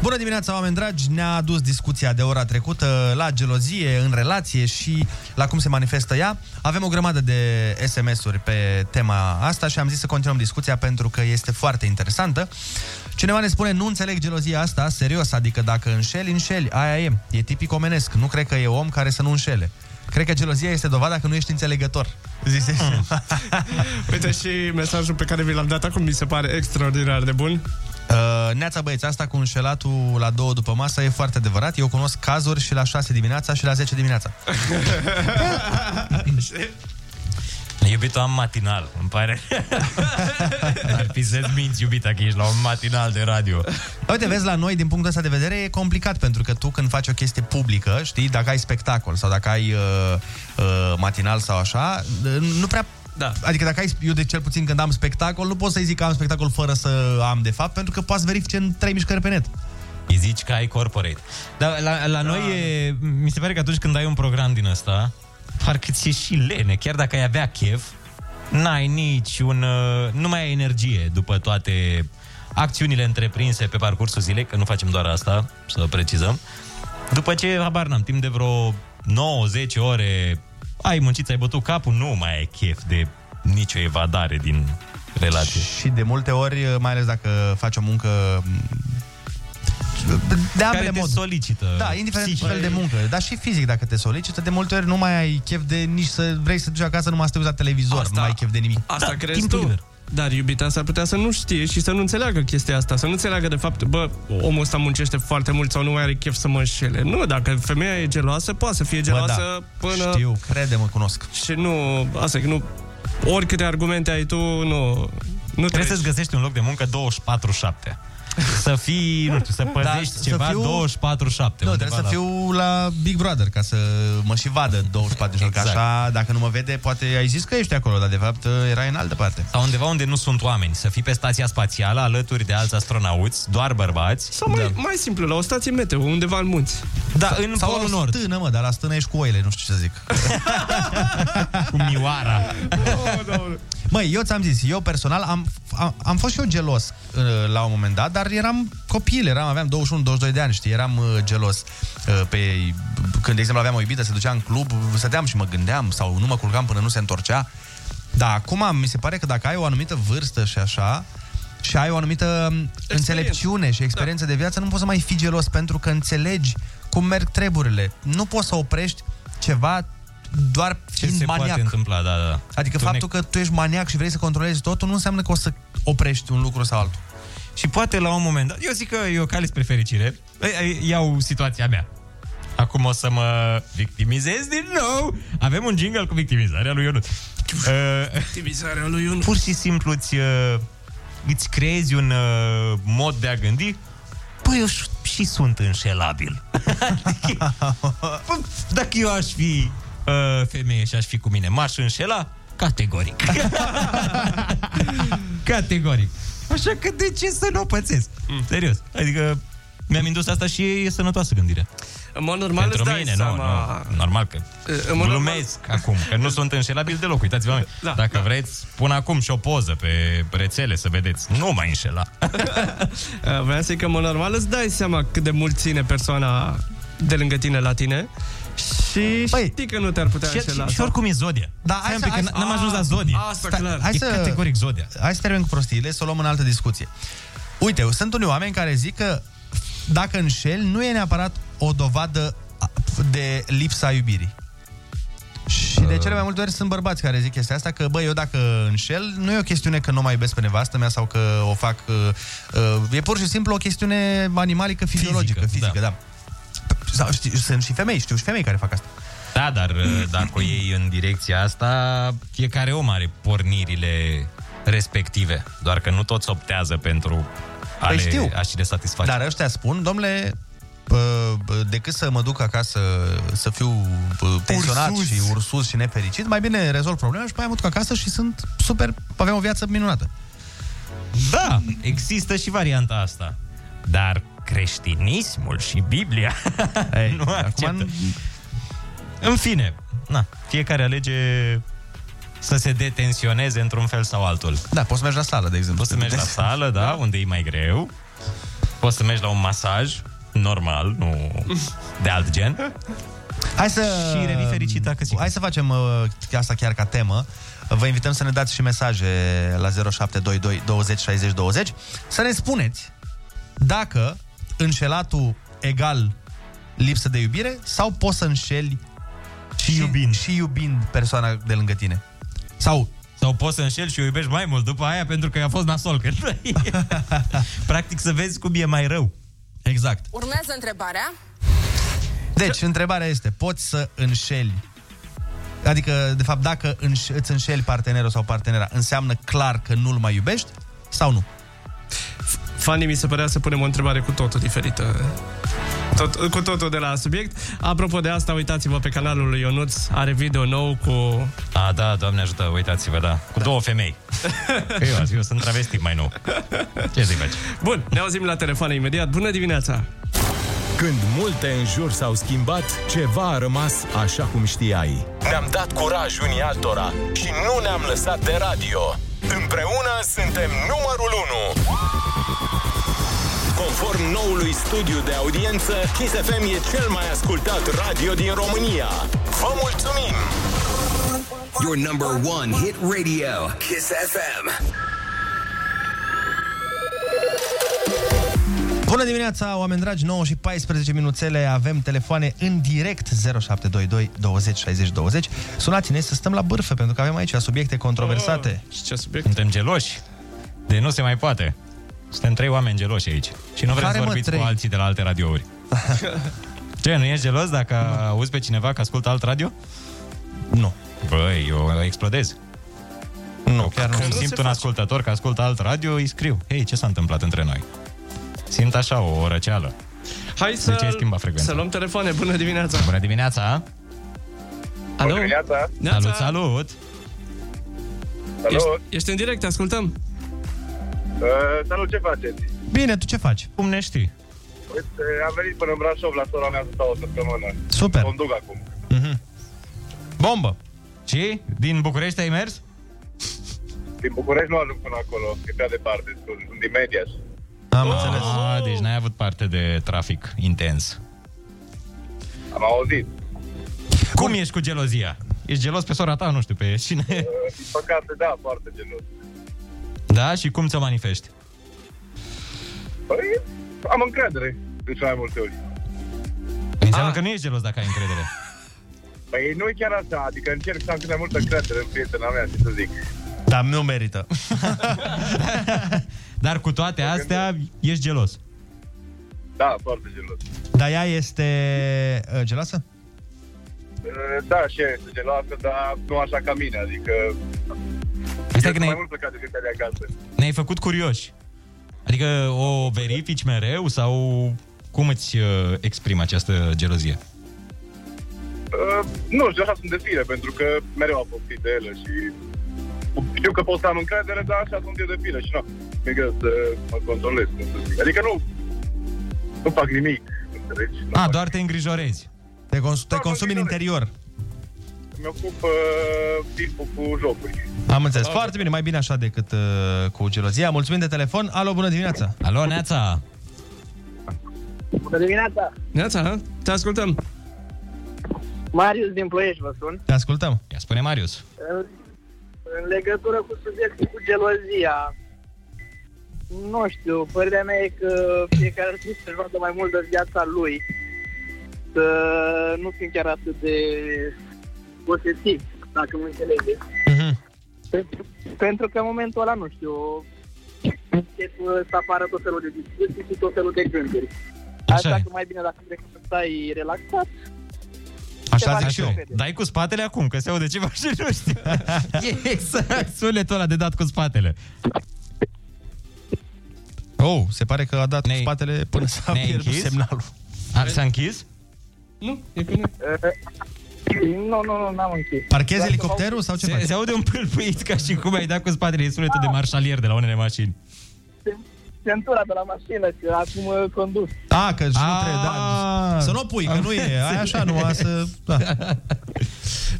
Bună dimineața, oameni dragi! Ne-a adus discuția de ora trecută la gelozie, în relație și la cum se manifestă ea. Avem o grămadă de S M S-uri pe tema asta și am zis să continuăm discuția pentru că este foarte interesantă. Cineva ne spune, nu înțeleg gelozia asta, serios, adică dacă înșeli, înșeli, aia e, e tipic omenesc, nu cred că e om care să nu înșele. Cred că gelozia este dovada că nu ești înțelegător. Zise. Mm. Uite și mesajul pe care vi l-am dat acum, mi se pare extraordinar de bun. Uh, neața băieți, asta cu înșelatul la două după masă e foarte adevărat. Eu cunosc cazuri și la șase dimineața și la zece dimineața. Iubito, am matinal, îmi pare. Ar fi să-ți minți, iubita, că ești la un matinal de radio. Uite, vezi, la noi, din punctul ăsta de vedere, e complicat, pentru că tu când faci o chestie publică, știi, dacă ai spectacol sau dacă ai uh, uh, matinal sau așa, nu prea... Da. Adică dacă ai, eu de cel puțin când am spectacol, nu pot să-i zic că am spectacol fără să am de fapt, pentru că poți verifice în trei mișcări pe net. Îi zici că ai corporate. Dar la, la da. noi e, mi se pare că atunci când ai un program din ăsta, parcă ți-e și lene, chiar dacă ai avea chef, n-ai nici un... nu mai ai energie după toate acțiunile întreprinse pe parcursul zilei, că nu facem doar asta, să precizăm. După ce, habar n-am, timp de vreo nouă zece ore... ai muncit, ai bătut capul, nu mai ai chef de nicio evadare din relație. Și de multe ori, mai ales dacă faci o muncă de ambele moduri, solicită. Da, indiferent psihic. Fel de muncă, dar și fizic dacă te solicită, de multe ori nu mai ai chef de nici să vrei să duci acasă, nu mai să te uiți la televizor, asta, nu mai ai chef de nimic. Asta da, crezi tu? Liber. Dar iubita s-ar putea să nu știe și să nu înțeleagă chestia asta, să nu înțeleagă de fapt, bă, omul ăsta muncește foarte mult sau nu mai are chef să mă înșele. Nu, dacă femeia e geloasă, poate să fie geloasă bă, da. până... Știu, crede-mă, cunosc. Și nu, asta că nu, oricâte argumente ai tu, nu... nu trebuie, trebuie să-ți găsești un loc de muncă douăzeci și patru șapte. Să fii, nu știu, să păzești da, ceva douăzeci și patru șapte. Nu, trebuie să la... fiu la Big Brother ca să mă și vadă douăzeci și patru șapte. Exact. Așa, dacă nu mă vede, poate ai zis că ești acolo, dar de fapt era în altă parte. Sau undeva unde nu sunt oameni. Să fii pe stația spațială alătăuri de alți astronauți, doar bărbați. Sau mai, da. mai simplu, la o stație meteo, undeva în munți. Da, sau, în sau Polul Nord. Stână, mă, dar la stână ești cu oile, nu știu ce să zic. Cu mioara. Oh, măi, eu ți-am zis, eu personal am, am, am fost și eu gelos uh, la un moment dat, dar eram copil, eram, aveam douăzeci și unu douăzeci și doi de ani, știi, eram uh, gelos uh, pe, când, de exemplu, aveam o iubită, se ducea în club, stăteam și mă gândeam sau nu mă culcam până nu se întorcea. Dar acum mi se pare că dacă ai o anumită vârstă și așa, și ai o anumită experiență, înțelepciune și experiență da. de viață, nu poți să mai fii gelos, pentru că înțelegi cum merg treburile. Nu poți să oprești ceva doar fiind maniac. Poate întâmpla, da, da. Adică tu faptul ne... că tu ești maniac și vrei să controlezi totul, nu înseamnă că o să oprești un lucru sau altul. Și poate la un moment dat, eu zic că eu cale spre fericire, iau situația mea. Acum o să mă victimizez din nou. Avem un jingle cu victimizarea lui Ionut. Victimizarea lui Ionut. Pur și simplu îți, îți creezi un mod de a gândi. Păi eu și sunt înșelabil. Adică, dacă eu aș fi femeie și aș fi cu mine, m-aș înșela? Categoric. Categoric. Așa că de ce să nu o pățesc? Mm. Serios. Adică mi-am indus asta și e sănătoasă gândirea. În mod normal pentru îți dai mine, seama... nu, nu, normal că glumesc normal... acum, că nu sunt înșelabil deloc. Uitați-vă, mami, da, dacă da. vreți, pun acum și o poză pe rețele să vedeți. Nu mai înșela. Vreau să zic că, în mod normal, îți dai seama cât de mult ține persoana de lângă tine la tine. Și băi, știi că nu te-ar putea înșela. Și, și oricum e zodia. Da, hai să, pic, hai să, n-am ajuns la zodia. Asta, Sta, clar. Hai să, e categoric zodia. Hai să terminăm cu prostiile, să o luăm în altă discuție. Uite, sunt unii oameni care zic că dacă înșeli, nu e neapărat o dovadă de lipsa iubirii. Și de cele mai multe ori sunt bărbați care zic chestia asta, că băi, eu dacă înșel, nu e o chestiune că nu mai iubesc pe nevastă mea sau că o fac... Uh, e pur și simplu o chestiune animalică, fiziologică, fizică, fizică da. da. Sau, știu, sunt și femei, știu și femei care fac asta. Da, dar dacă o iei în direcția asta, fiecare om are pornirile respective. Doar că nu toți optează pentru ale păi știu, a și de satisface. Dar ăștia spun, domnule, decât să mă duc acasă să fiu tensionat ursus. și ursus și nefericit, mai bine rezolv problema și pe aia mă duc acasă și sunt super, aveam o viață minunată. Da, există și varianta asta. Dar creștinismul și Biblia Ei, nu acceptă. În fine, na, fiecare alege să se detensioneze într-un fel sau altul. Da, poți să mergi la sală, de exemplu. Poți să mergi la sală, da, unde e mai greu. Poți să mergi la un masaj normal, nu de alt gen. Hai să... Și revii fericit dacă zic. Hai să facem uh, asta chiar ca temă. Vă invităm să ne dați și mesaje la zero șapte doi doi douăzeci șaizeci douăzeci. Să ne spuneți dacă înșelatul egal lipsă de iubire sau poți să înșeli și iubind, și iubind persoana de lângă tine. Sau sau poți să înșeli și o iubești mai mult după aia pentru că a fost nasol când e. Practic să vezi cum e mai rău. Exact. Urmează întrebarea. Deci, întrebarea este, poți să înșeli? Adică, de fapt, dacă înș- îți înșeli partenerul sau partenera, înseamnă clar că nu-l mai iubești sau nu? Fanii, mi se părea să punem o întrebare cu totul diferită. Tot, cu totul de la subiect. Apropo de asta, uitați-vă pe canalul lui Ionuț, are video nou cu... A, da, Doamne ajută, uitați-vă, da. Cu da. două femei. eu, eu sunt travestic mai nou. Ce să-i faci? Bun, ne auzim la telefoane imediat. Bună dimineața! Când multe în jur s-au schimbat, ceva a rămas așa cum știai. Ne-am dat curaj unii altora și nu ne-am lăsat de radio. Împreună suntem numărul unu. Conform noului studiu de audiență, Kiss F M e cel mai ascultat radio din România. Vă mulțumim! Your number one hit radio, Kiss F M. Bună dimineața, oameni dragi, nouă și paisprezece minuțele, avem telefoane în direct, zero șapte doi doi douăzeci șaizeci douăzeci. Sunați-ne să stăm la bârfă, pentru că avem aici subiecte controversate. Oh, și ce subiect? Suntem geloși, de nu se mai poate. Suntem trei oameni geloși aici. Și nu vreți să vorbiți cu alții de la alte radiouri. Ce, nu ești gelos dacă nu. auzi pe cineva că ascultă alt radio? Nu. Băi, eu explodez. Nu, chiar nu. Când simt un ascultător că ascultă alt radio, îi scriu. Hei, ce s-a întâmplat între noi? Simt așa o răceală. Hai să, să luăm telefoane. Bună dimineața! Bună dimineața! Bună dimineața! Salut, salut! Salut! Ești, ești în direct, ascultăm! Uh, salut, ce faceți? Bine, tu ce faci? Cum ne știi? Uite, am venit până în Brașov la sora mea să stau o săptămână. Super! Conduc acum. Uh-huh. Bombă! Și? Din București ai mers? Din București nu ajung până acolo, e prea departe, sunt din Mediaș. Am oh! înțeles. Ah, deci n-ai avut parte de trafic intens. Am auzit. Cum, Cum ești cu gelozia? Ești gelos pe sora ta, nu știu, pe cine? Uh, din păcate, da, foarte gelos. Da? Și cum ți-o manifesti? Păi, am încredere de cea mai multe ori. Înseamnă ah. că nu ești gelos dacă ai încredere. Păi nu e chiar asta, adică încerc să am cât mai multă încredere în prietena mea, ce să zic. Dar nu merită. Dar cu toate astea, ești gelos. Da, foarte gelos. Dar ea este uh, geloasă? Uh, da, și ea este geloasă, dar nu așa ca mine, adică... Asta că mai mult plecat decât de acasă. Ne-ai făcut curioși. Adică o verifici mereu sau cum îți uh, exprimi această gelozie? Uh, nu știu, așa sunt de fire, pentru că mereu am poftit de ele și... Știu că pot să am încredere, dar așa sunt eu de fire și nu, mi-e greu să mă controlez. Adică nu, nu fac nimic, înțelegi? A, doar te îngrijorezi. Te, cons- te consumi în interior. Îmi ocup uh, timpul cu jocuri. Am înțeles, okay. Foarte bine, mai bine așa decât uh, cu gelozia. Mulțumim de telefon. Alo, bună dimineața. Alo, Neața. Bună dimineața. Neața, te ascultăm. Marius din Ploiești vă sun. Te ascultăm. Ia spune, Marius. În, în legătură cu subiectul cu gelozia, nu știu, părerea mea e că fiecare ar trebui să-și vadă mai mult de viața lui. Să nu fim chiar atât de posesivi, dacă mă înțelegeți. Mm-hmm. Pentru, pentru că în momentul ăla, nu știu, să apară tot felul de discuții și tot felul de gânduri. Așa, așa că mai bine dacă vrei să stai relaxat Așa zic și eu. Dai cu spatele acum, că se aude ceva și nu știu. E exact sunetul ăla de dat cu spatele. Oh, se pare că a dat ne-ai, cu spatele până s-a pierdut semnalul. A, s-a închis? Nu, e bine. Nu, nu, nu, n-am închis. Parchezi elicopterul sau ce faci? Se aude un pâlpâit ca și cum ai dat cu spatele. E sunetul de marșalier de la unele mașini. Centura de la mașină, că acum condus. A, că nu trebuie, da. Să nu pui, că nu e. Ai așa, nu, să...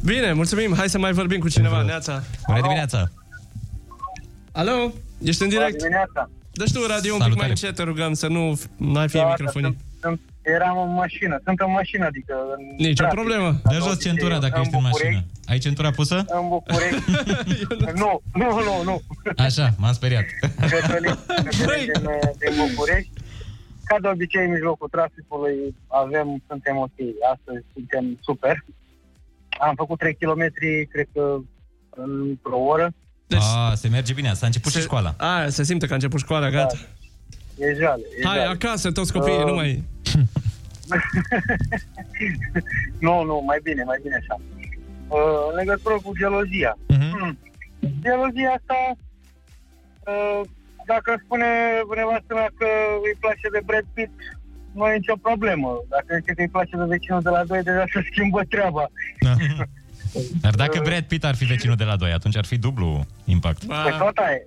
Bine, mulțumim. Hai să mai vorbim cu cineva. Neața. Bună dimineața. Alo, ești în direct? Bună dimineața. Dă-și tu radio un pic mai încet, te rugăm, să nu ai fie microfonii. Eram în mașină, sunt în mașină, adică... Nici o problemă. Dă jos centura dacă ești în mașină. Ai centura pusă? În București. Nu, nu, nu, nu. Așa, m-am speriat. În București, ca de obicei, în mijlocul traficului, avem, suntem ok. Astăzi suntem super. Am făcut trei kilometri, cred că, într-o oră. Deci... A, se merge bine, s-a început se... și școala. A, se simte că a început școala, gata. Da. E jale, e hai, jale. Acasă, toți copiii, uh... nu mai... nu, nu, mai bine, mai bine așa. Uh, în legătură cu gelozia. Uh-huh. Hmm. Gelozia asta, uh, dacă spune nevastă mea că îi place de Brad Pitt, nu e nicio problemă. Dacă zice că îi place de vecinul de la doi, deja se schimbă treaba. Uh-huh. Dar dacă Brad Pitt ar fi vecinul de la doi, atunci ar fi dublu impact. Păi tot aia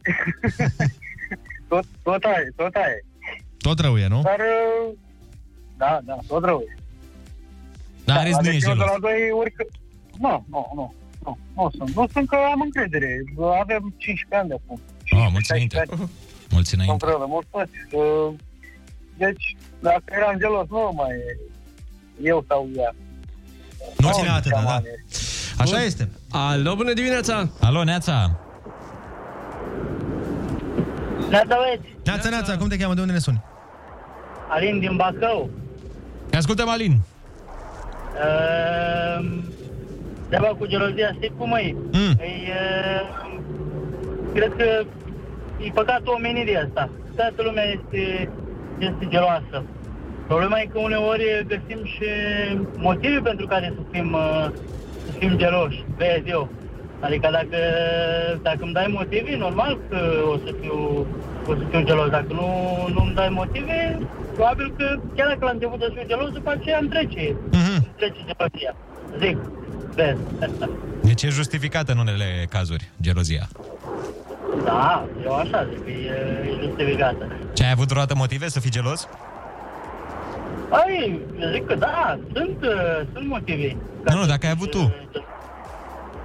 tot, tot aia, tot aia. Tot rău e, nu? Dar, da, da, tot rău e. Dar da, nu e gelos. De la doi orică... Nu, nu, nu, nu, nu sunt. Nu sunt că am încredere. Avem cincisprezece ani de acum. Oh, mulți înainte. Mulți înainte. Deci, dacă eram gelos, nu mai eu sau ea. Nu ține atâta, da. Așa bun. Este. Alo, bună dimineața! Alo, Neața! Neața, băieți! Neața, Neața, cum te cheamă? De unde ne suni? Alin din Bacău. Ne ascultăm, Alin. Uh, Treaba cu gelozia, știi cum e? Mm. e uh, cred că e păcatul omenirii asta. Toată lumea este, este geloasă. Problema e că uneori găsim și motive pentru care suferim... Uh, Sunt geloși, vezi eu. Adică dacă, dacă îmi dai motive, normal că o să fiu, o să fiu gelos. Dacă nu, nu îmi dai motive, probabil că chiar dacă la început să fiu gelos, după aceea îmi trece. Mm-hmm. Îmi trece gelozia. Zic, vezi. Deci e justificată în unele cazuri gelozia. Da, eu așa zic, e, e justificată. Ce, ai avut vreodată motive să fii gelos? Ai, zic că da, sunt, sunt motive. Nu, nu, dacă ai avut tu.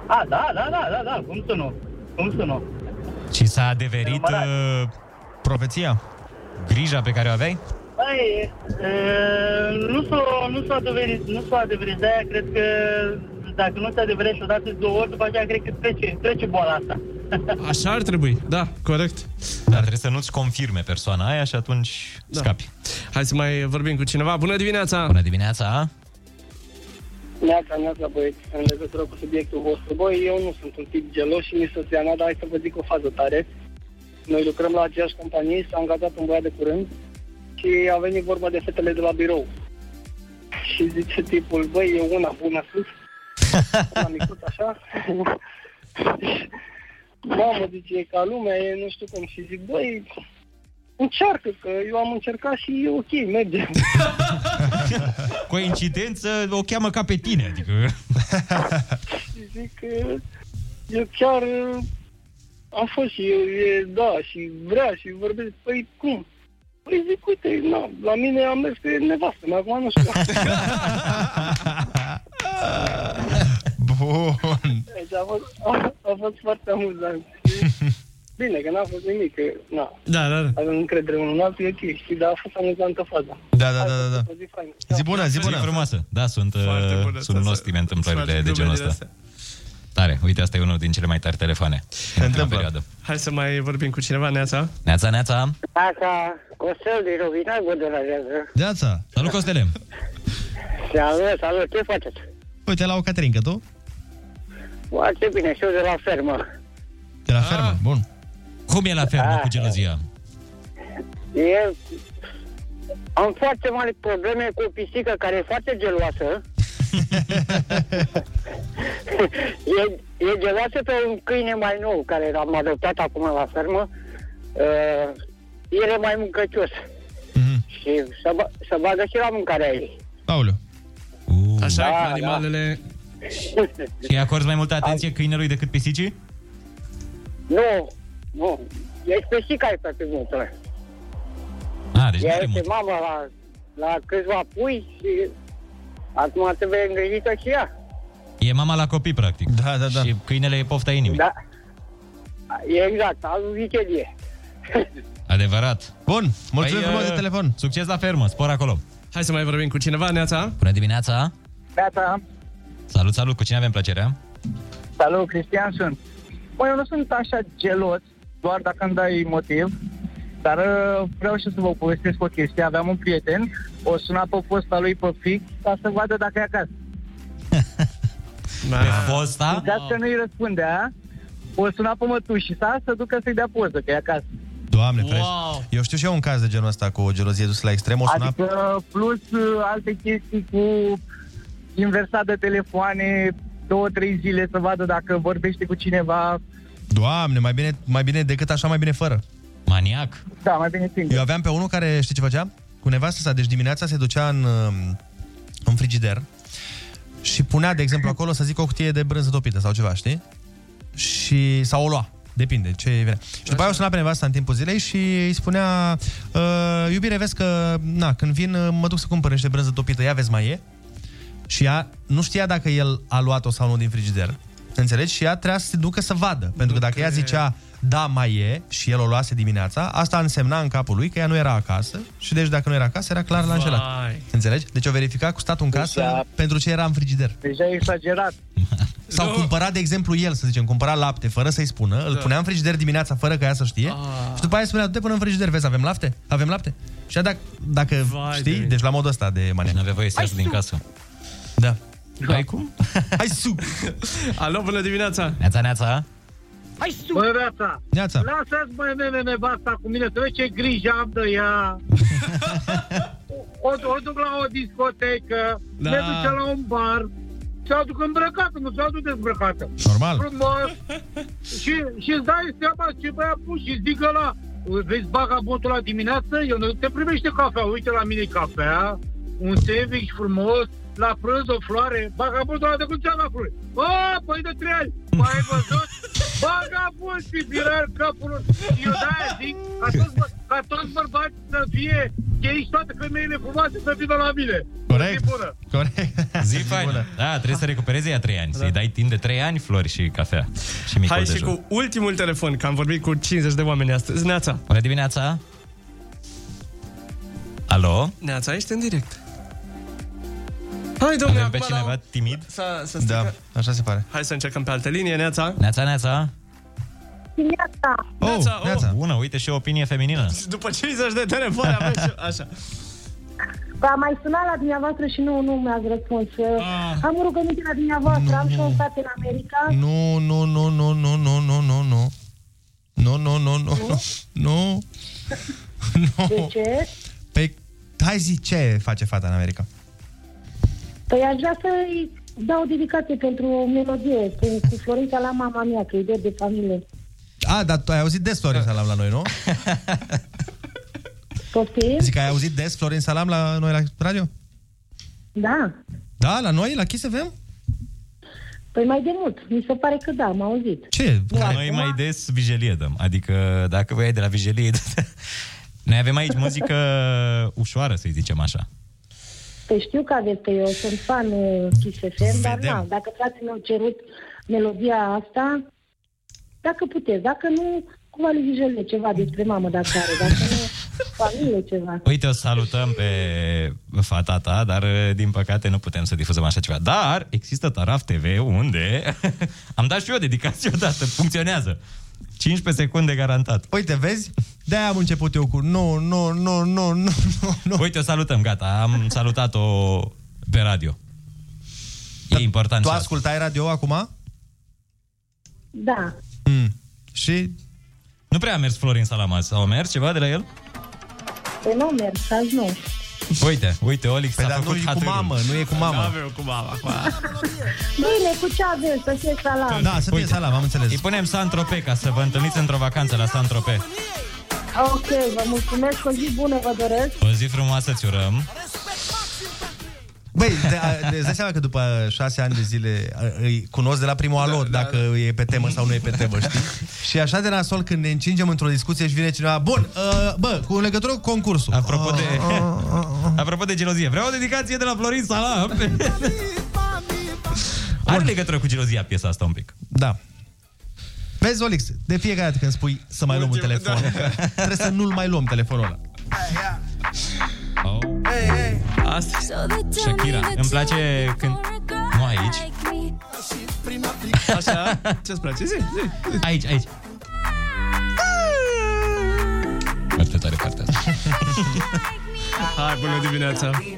A, da, da, da, da, da, cum să nu, cum să nu. Și s-a adeverit uh, profeția? Grija pe care o aveai? Păi, nu s-a nu s-a adeverit, nu s-a adeverit, de-aia cred că dacă nu se adeverește odată, două ori, după aceea cred că trece, trece boala asta. Așa ar trebui, da, corect. Dar trebuie să nu-ți confirme persoana aia și atunci da. Scapi. Hai să mai vorbim cu cineva. Bună dimineața! Bună dimineața! Neața, neața, băieți. În legătură cu subiectul vostru, băi, eu nu sunt un tip gelos și nici soția mea, dar hai să vă zic o fază tare. Noi lucrăm la aceeași companie, s-a angajat un băiat de curând și a venit vorba de fetele de la birou. Și zice tipul, băi, eu una bună sunt, una micuță, așa... Mamă, zice, ca lumea e, nu știu cum. Și zic, băi, încearcă, că eu am încercat și e ok, merge. Coincidență, o cheamă ca pe tine, adică... Și zic, eu chiar am fost și eu, e, da, și vrea și vorbesc, păi cum? Păi zic, uite, na, la mine am mers pe nevastă, mă, acum nu știu. Bun. Deci a fost, a, a fost foarte amuzant. Bine, că n-a fost nimic, că na. Da, da, da. Avem încredere unul în altul, e ok, știi, dar a fost amuzantă faza. Da, da, da, da, da. Zi, da. zi bună, zi bună, zi frumoasă. Da, sunt, bună, sunt nostime întâmplările de genul ăsta. Tare, uite, asta e unul din cele mai tari telefoane. Întâmplă. Hai să mai vorbim cu cineva, Neața. Neața, Neața. Neața, Costel din Rovina, bă, de la Neața. Neața, salut, Costele. Salut, salut, ce faceți? Uite, la o Caterinca, tu? Foarte bine, și eu de la fermă. De la fermă, ah. Bun. Cum e la fermă ah. cu gelozia? E... Am foarte mari probleme cu o pisică care e foarte geloasă. e, e geloasă pe un câine mai nou care l-am adoptat acum la fermă. Uh, el e mai muncăcios. Mm-hmm. Și să, să bagă și la mâncarea ei. Aoleu. Uh, Așa da, cu animalele... Da. Și acorzi mai multă atenție Am... câinelui decât pisicii? Nu, nu. Ești pisica pe primul. Ah, deci ea este mama la, la câțiva pui și acum trebuie îngrijită și ea. E mama la copii, practic. Da, da, da. Și câinele e pofta inimii. Da. Exact, al Vijelie. Adevărat. Bun, mulțumim frumos de telefon. Succes la fermă, spor acolo. Hai să mai vorbim cu cineva, Neața. Bună dimineața. Neața. Salut, salut, cu cine avem plăcerea? Salut, Cristian sunt. Păi eu nu sunt așa gelos, doar dacă îmi dai motiv. Dar vreau și să vă povestesc o chestie. Aveam un prieten, o suna pe fosta lui pe fix ca să vadă dacă e acasă. Pe fosta? Deci că nu-i răspundea, o suna pe mătușii sa să ducă să-i dea poză, că e acasă. Doamne, wow. Ferește. Eu știu și eu un caz de genul ăsta cu o gelozie dusă la extrem. O suna... Adică plus alte chestii cu inversat de telefoane, două, trei zile să vadă dacă vorbește cu cineva. Doamne, mai bine, mai bine decât așa, mai bine fără. Maniac. Da, mai bine singur. Eu aveam pe unul care, știi ce făcea? Cu nevastă sa, deci dimineața se ducea în, în frigider și punea, de exemplu, acolo, să zic, o cutie de brânză topită sau ceva, știi? Și, sau o lua, depinde ce vine. Și după aia o suna pe nevastă în timpul zilei și îi spunea: iubire, vezi că, na, când vin mă duc să cumpăr niște brânză topită, ia vezi mai e? Și ea nu știa dacă el a luat-o sau nu din frigider. Înțelegi? Și ea trebuia să se ducă să vadă. Pentru că dacă ea zicea da, mai e, și el o luase dimineața, asta însemna în capul lui că ea nu era acasă. Și deci dacă nu era acasă, era clar la înșelat. Înțelegi? Deci o verifica cu statul în casă deja, pentru ce era în frigider. Deja e exagerat. Sau no. cumpăra, de exemplu, el, să zicem, cumpăra lapte fără să-i spună, da. Îl punea în frigider dimineața fără ca ea să știe. Ah. Și după aia spunea: du-te până în frigider, vezi, avem lapte? Avem lapte? Și dacă, dacă vai, știi, de deci la modul ăsta de maniac. Nu avea voie să iasă din casă. Da. Da. Hai cum? Hai su! Alo, bună dimineața! Neața, neața! Hai su! Bună neața! Neața! Lasă-ți, băi, mene, nevasta cu mine, să vezi ce grijă am de ea! o, o duc la o discotecă, da. Ne duce la un bar, se aduc îmbrăcată, nu se aduc dezbrăcată. Normal! Frumos! Și, și îți dai seama ce băi a pus și zic ăla, vezi bagabotul la dimineață, eu nu te primește cafea, uite la mine cafea, un sevici frumos, la prânz o floare, bagabul doar de cu ceava floare. Oh, păi de trei ani, mai ai văzut? Bagabul și birar capul. Eu de-aia zic, ca toți, bă- ca toți bărbați să fie, că ești toate femeile frumoase să vină la mine. Corect, corect. Zi faină. Da, trebuie să recuperezi ea trei ani, da. Să-i dai timp de trei ani flori și cafea. Și hai și cu ultimul telefon, că am vorbit cu cincizeci de oameni astăzi. Neața. Bună dimineața. Alo? Neața, ești în direct. Hai, domnule, avem pe cineva la... timid? S-a, s-a da, așa se pare. Hai să încercăm pe altă linie. Neața. Neața, Neața. Neața. Oh, Neața, oh. Neața. Bună, uite și o opinie feminină. După cincizeci de telefoane avem și... Așa. Da, mai sunat la dumneavoastră și nu, nu mi-ați răspuns. Ah. Am o rugăminte la dumneavoastră, nu. Am și un stat în America. Nu, nu, nu, nu, nu, nu, nu, nu, nu. Nu, nu, nu, nu, nu. Nu. De ce? Păi, hai zi, ce face fata în America? Păi aș vrea să-i dau o dedicație pentru o melodie cu Florin Salam, mama mea, că e de, de familie. A, dar tu ai auzit des Florin Salam la noi, nu? Copii? Zic că ai auzit des Florin Salam la noi la radio? Da. Da, la noi, la Kiss F M? Păi mai de mult, mi se pare că da, am auzit. Ce? La da, noi mai des Vijelie dăm, adică dacă voi ai de la Vijelie... Noi avem aici muzică ușoară, să-i zicem așa. Păi știu că aveți, că eu sunt fan Kiss F M, dar nu, dacă frații mi-au cerut melodia asta, dacă puteți, dacă nu, cumva lui Vijelie ceva despre mamă, dacă are, dacă nu, familie ceva. Uite, o salutăm pe fata ta, dar din păcate nu putem să difuzăm așa ceva. Dar există Taraf T V unde am dat și eu dedicație odată, funcționează. cincisprezece secunde garantat. Uite, vezi? De-aia am început eu cu nu, nu, nu, nu, nu, nu. Uite, o salutăm, gata. Am salutat-o pe radio. E da, important. Tu ascultai radio acum? Da. Mm. Și? Nu prea a mers Florin Salam azi. Au mers ceva de la el? Păi nu a mers, azi nu. Uite, uite, Olix păi a făcut nu hatărul. E cu mamă, nu e cu mama. Nu avem cu mama. Bine, cu ce avem? Să fie salam. Da, să fie salam, am înțeles. Îi punem San Tropez ca să vă întâlniți într-o vacanță la San Tropez. Ok, vă mulțumesc, o zi bună vă doresc. O zi frumoasă ți urăm. Băi, îți dai seama că după șase ani de zile îi cunosc de la primul alot, da, dacă da. E pe temă sau nu e pe temă, știi? Și așa de nasol când ne încingem într-o discuție și vine cineva, bun, uh, bă, cu legătură cu concursul. Apropo de, uh, uh, uh, uh. apropo de gelozie, vreau o dedicație de la Florin Salam. Are legătură cu gelozia piesa asta un pic. Da. Vezi, Olix, de fiecare dată când spui să mai luăm un telefon, da. Trebuie să nu-l mai luăm telefonul ăla. Oh. Hey, hey. Asta Shakira. Îmi place când... Nu aici. Așa? Ce-ți place? Zi, zi. Aici, aici. Foarte tare partea asta. Hai, bună dimineața! Hey.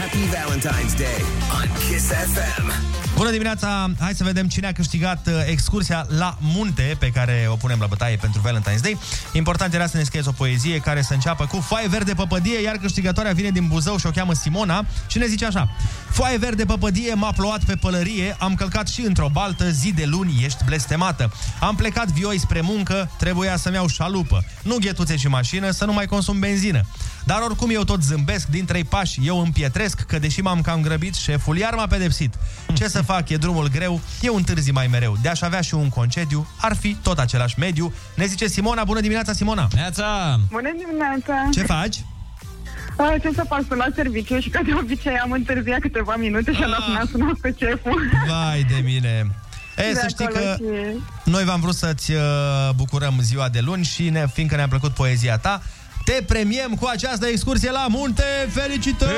Happy Valentine's Day on Kiss F M. Bună dimineața! Hai să vedem cine a câștigat excursia la munte pe care o punem la bătaie pentru Valentine's Day. Important era să ne scrieți o poezie care să înceapă cu foaie verde păpădie, iar câștigătoarea vine din Buzău și o cheamă Simona și ne zice așa: foaie verde păpădie, m-a plouat pe pălărie, am călcat și într-o baltă, zi de luni ești blestemată. Am plecat vioi spre muncă, trebuia să-mi iau șalupă, nu ghetuțe și mașină, să nu mai consum benzină. Dar oricum eu tot zâmbesc, din trei pași eu împietresc, că deși m-am cam grăbit, șeful iar m-a pedepsit. Ce să fac, e drumul greu, eu întârzi mai mereu. De-aș avea și un concediu, ar fi tot același mediu. Ne zice Simona, bună dimineața, Simona! Neața! Bună dimineața! Ce faci? A, ce să fac, sunt la serviciu și ca de obicei am întârziat câteva minute și am sunat cu șeful. Vai de mine! E, să știi că noi v-am vrut să-ți bucurăm ziua de luni și ne, fiindcă ne-a plăcut poezia ta, te premiem cu această excursie la munte. Felicitări!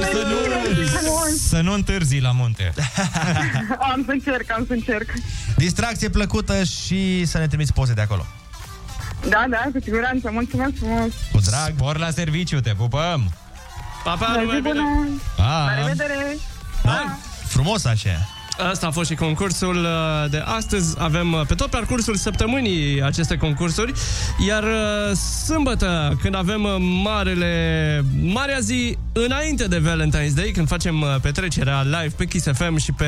Felicitări! Să nu, să nu întârzi la munte. Am să încerc, am să încerc. Distracție plăcută și să ne trimiți poze de acolo. Da, da, cu siguranță. Mulțumesc frumos. Cu drag. Spor la serviciu, te pupăm. Pa, pa, la revedere. La revedere. Frumos așa. Asta a fost și concursul de astăzi. Avem pe tot parcursul săptămânii aceste concursuri. Iar sâmbătă, când avem marele, marea zi înainte de Valentine's Day, când facem petrecerea live pe Kiss F M și pe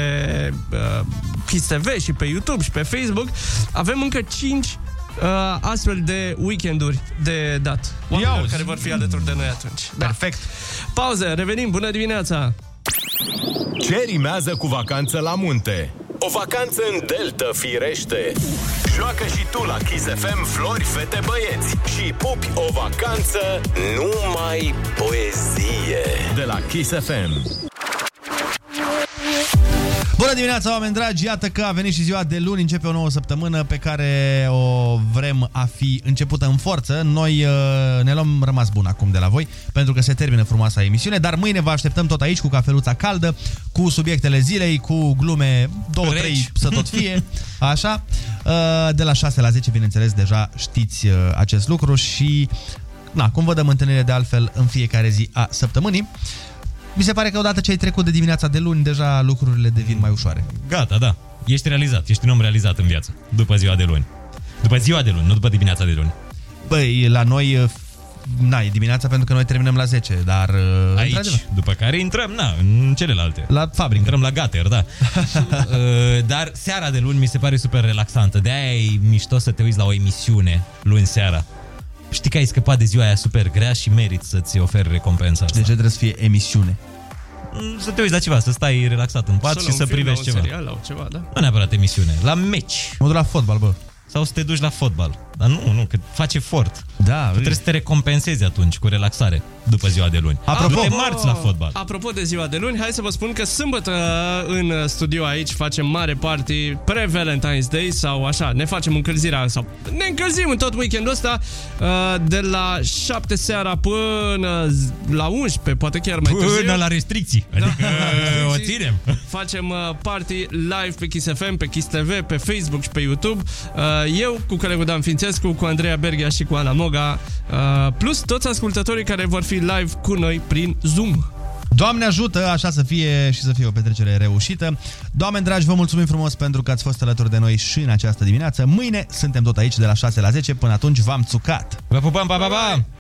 uh, Kiss T V și pe YouTube și pe Facebook, avem încă cinci Uh, astfel de weekenduri de dat. Oamenii care vor fi alături de noi atunci. Perfect. Da. Pauze, revenim, bună dimineața! Ce rimează cu vacanță la munte? O vacanță în delta, firește! Joacă și tu la Kiss F M Flori, fete, băieți și pupi o vacanță numai poezie de la Kiss F M. Bună dimineața, oameni dragi! Iată că a venit și ziua de luni, începe o nouă săptămână pe care o vrem a fi începută în forță. Noi uh, ne luăm rămas bun acum de la voi, pentru că se termină frumoasa emisiune, dar mâine vă așteptăm tot aici cu cafeluța caldă, cu subiectele zilei, cu glume, două, Reci. trei, să tot fie, așa. Uh, de la șase la zece, bineînțeles, deja știți uh, acest lucru și, na, cum vă dăm întâlnire de altfel în fiecare zi a săptămânii. Mi se pare că odată ce ai trecut de dimineața de luni, deja lucrurile devin mai ușoare. Gata, da. Ești realizat, ești un om realizat în viață. După ziua de luni. După ziua de luni, nu după dimineața de luni. Băi, la noi, na, e dimineața pentru că noi terminăm la zece, dar... Aici, într-adevăr. După care intrăm, na, în celelalte. La fabrică. Intrăm la gater, da. Dar seara de luni mi se pare super relaxantă. De-aia e mișto să te uiți la o emisiune luni seara. Știi că ai scăpat de ziua aia super grea și meriți să-ți oferi recompensa asta. De ce trebuie să fie emisiune? Să te uiți la ceva, să stai relaxat în pat sau și să film, privești ceva. Serial, la ceva, da? Nu neapărat emisiune, la meci. Mă duc la fotbal, bă. Sau să te duci la fotbal. Dar nu, nu, că faci efort. Da, trebuie să te recompensezi atunci cu relaxare după ziua de luni. Apropo, te marți la fotbal. Apropo de ziua de luni, hai să vă spun că sâmbătă în studio aici facem mare party pre-Valentine's Day sau așa, ne facem încălzirea sau ne încălzim în tot weekendul ăsta de la șapte seara până la unsprezece, poate chiar mai târziu. Până la restricții. Adică da. O ținem. Facem party live pe Kiss F M, pe Kiss T V, pe Facebook și pe YouTube. Eu cu colegul Dan Fințescu, cu Andreea Berghea și cu Ana Moga, plus toți ascultătorii care vor fi live cu noi prin Zoom. Doamne ajută, așa să fie și să fie o petrecere reușită. Doamne dragi, vă mulțumim frumos pentru că ați fost alături de noi și în această dimineață. Mâine suntem tot aici de la șase la zece. Până atunci v-am țucat. Vă pupăm, pa, pa, pa!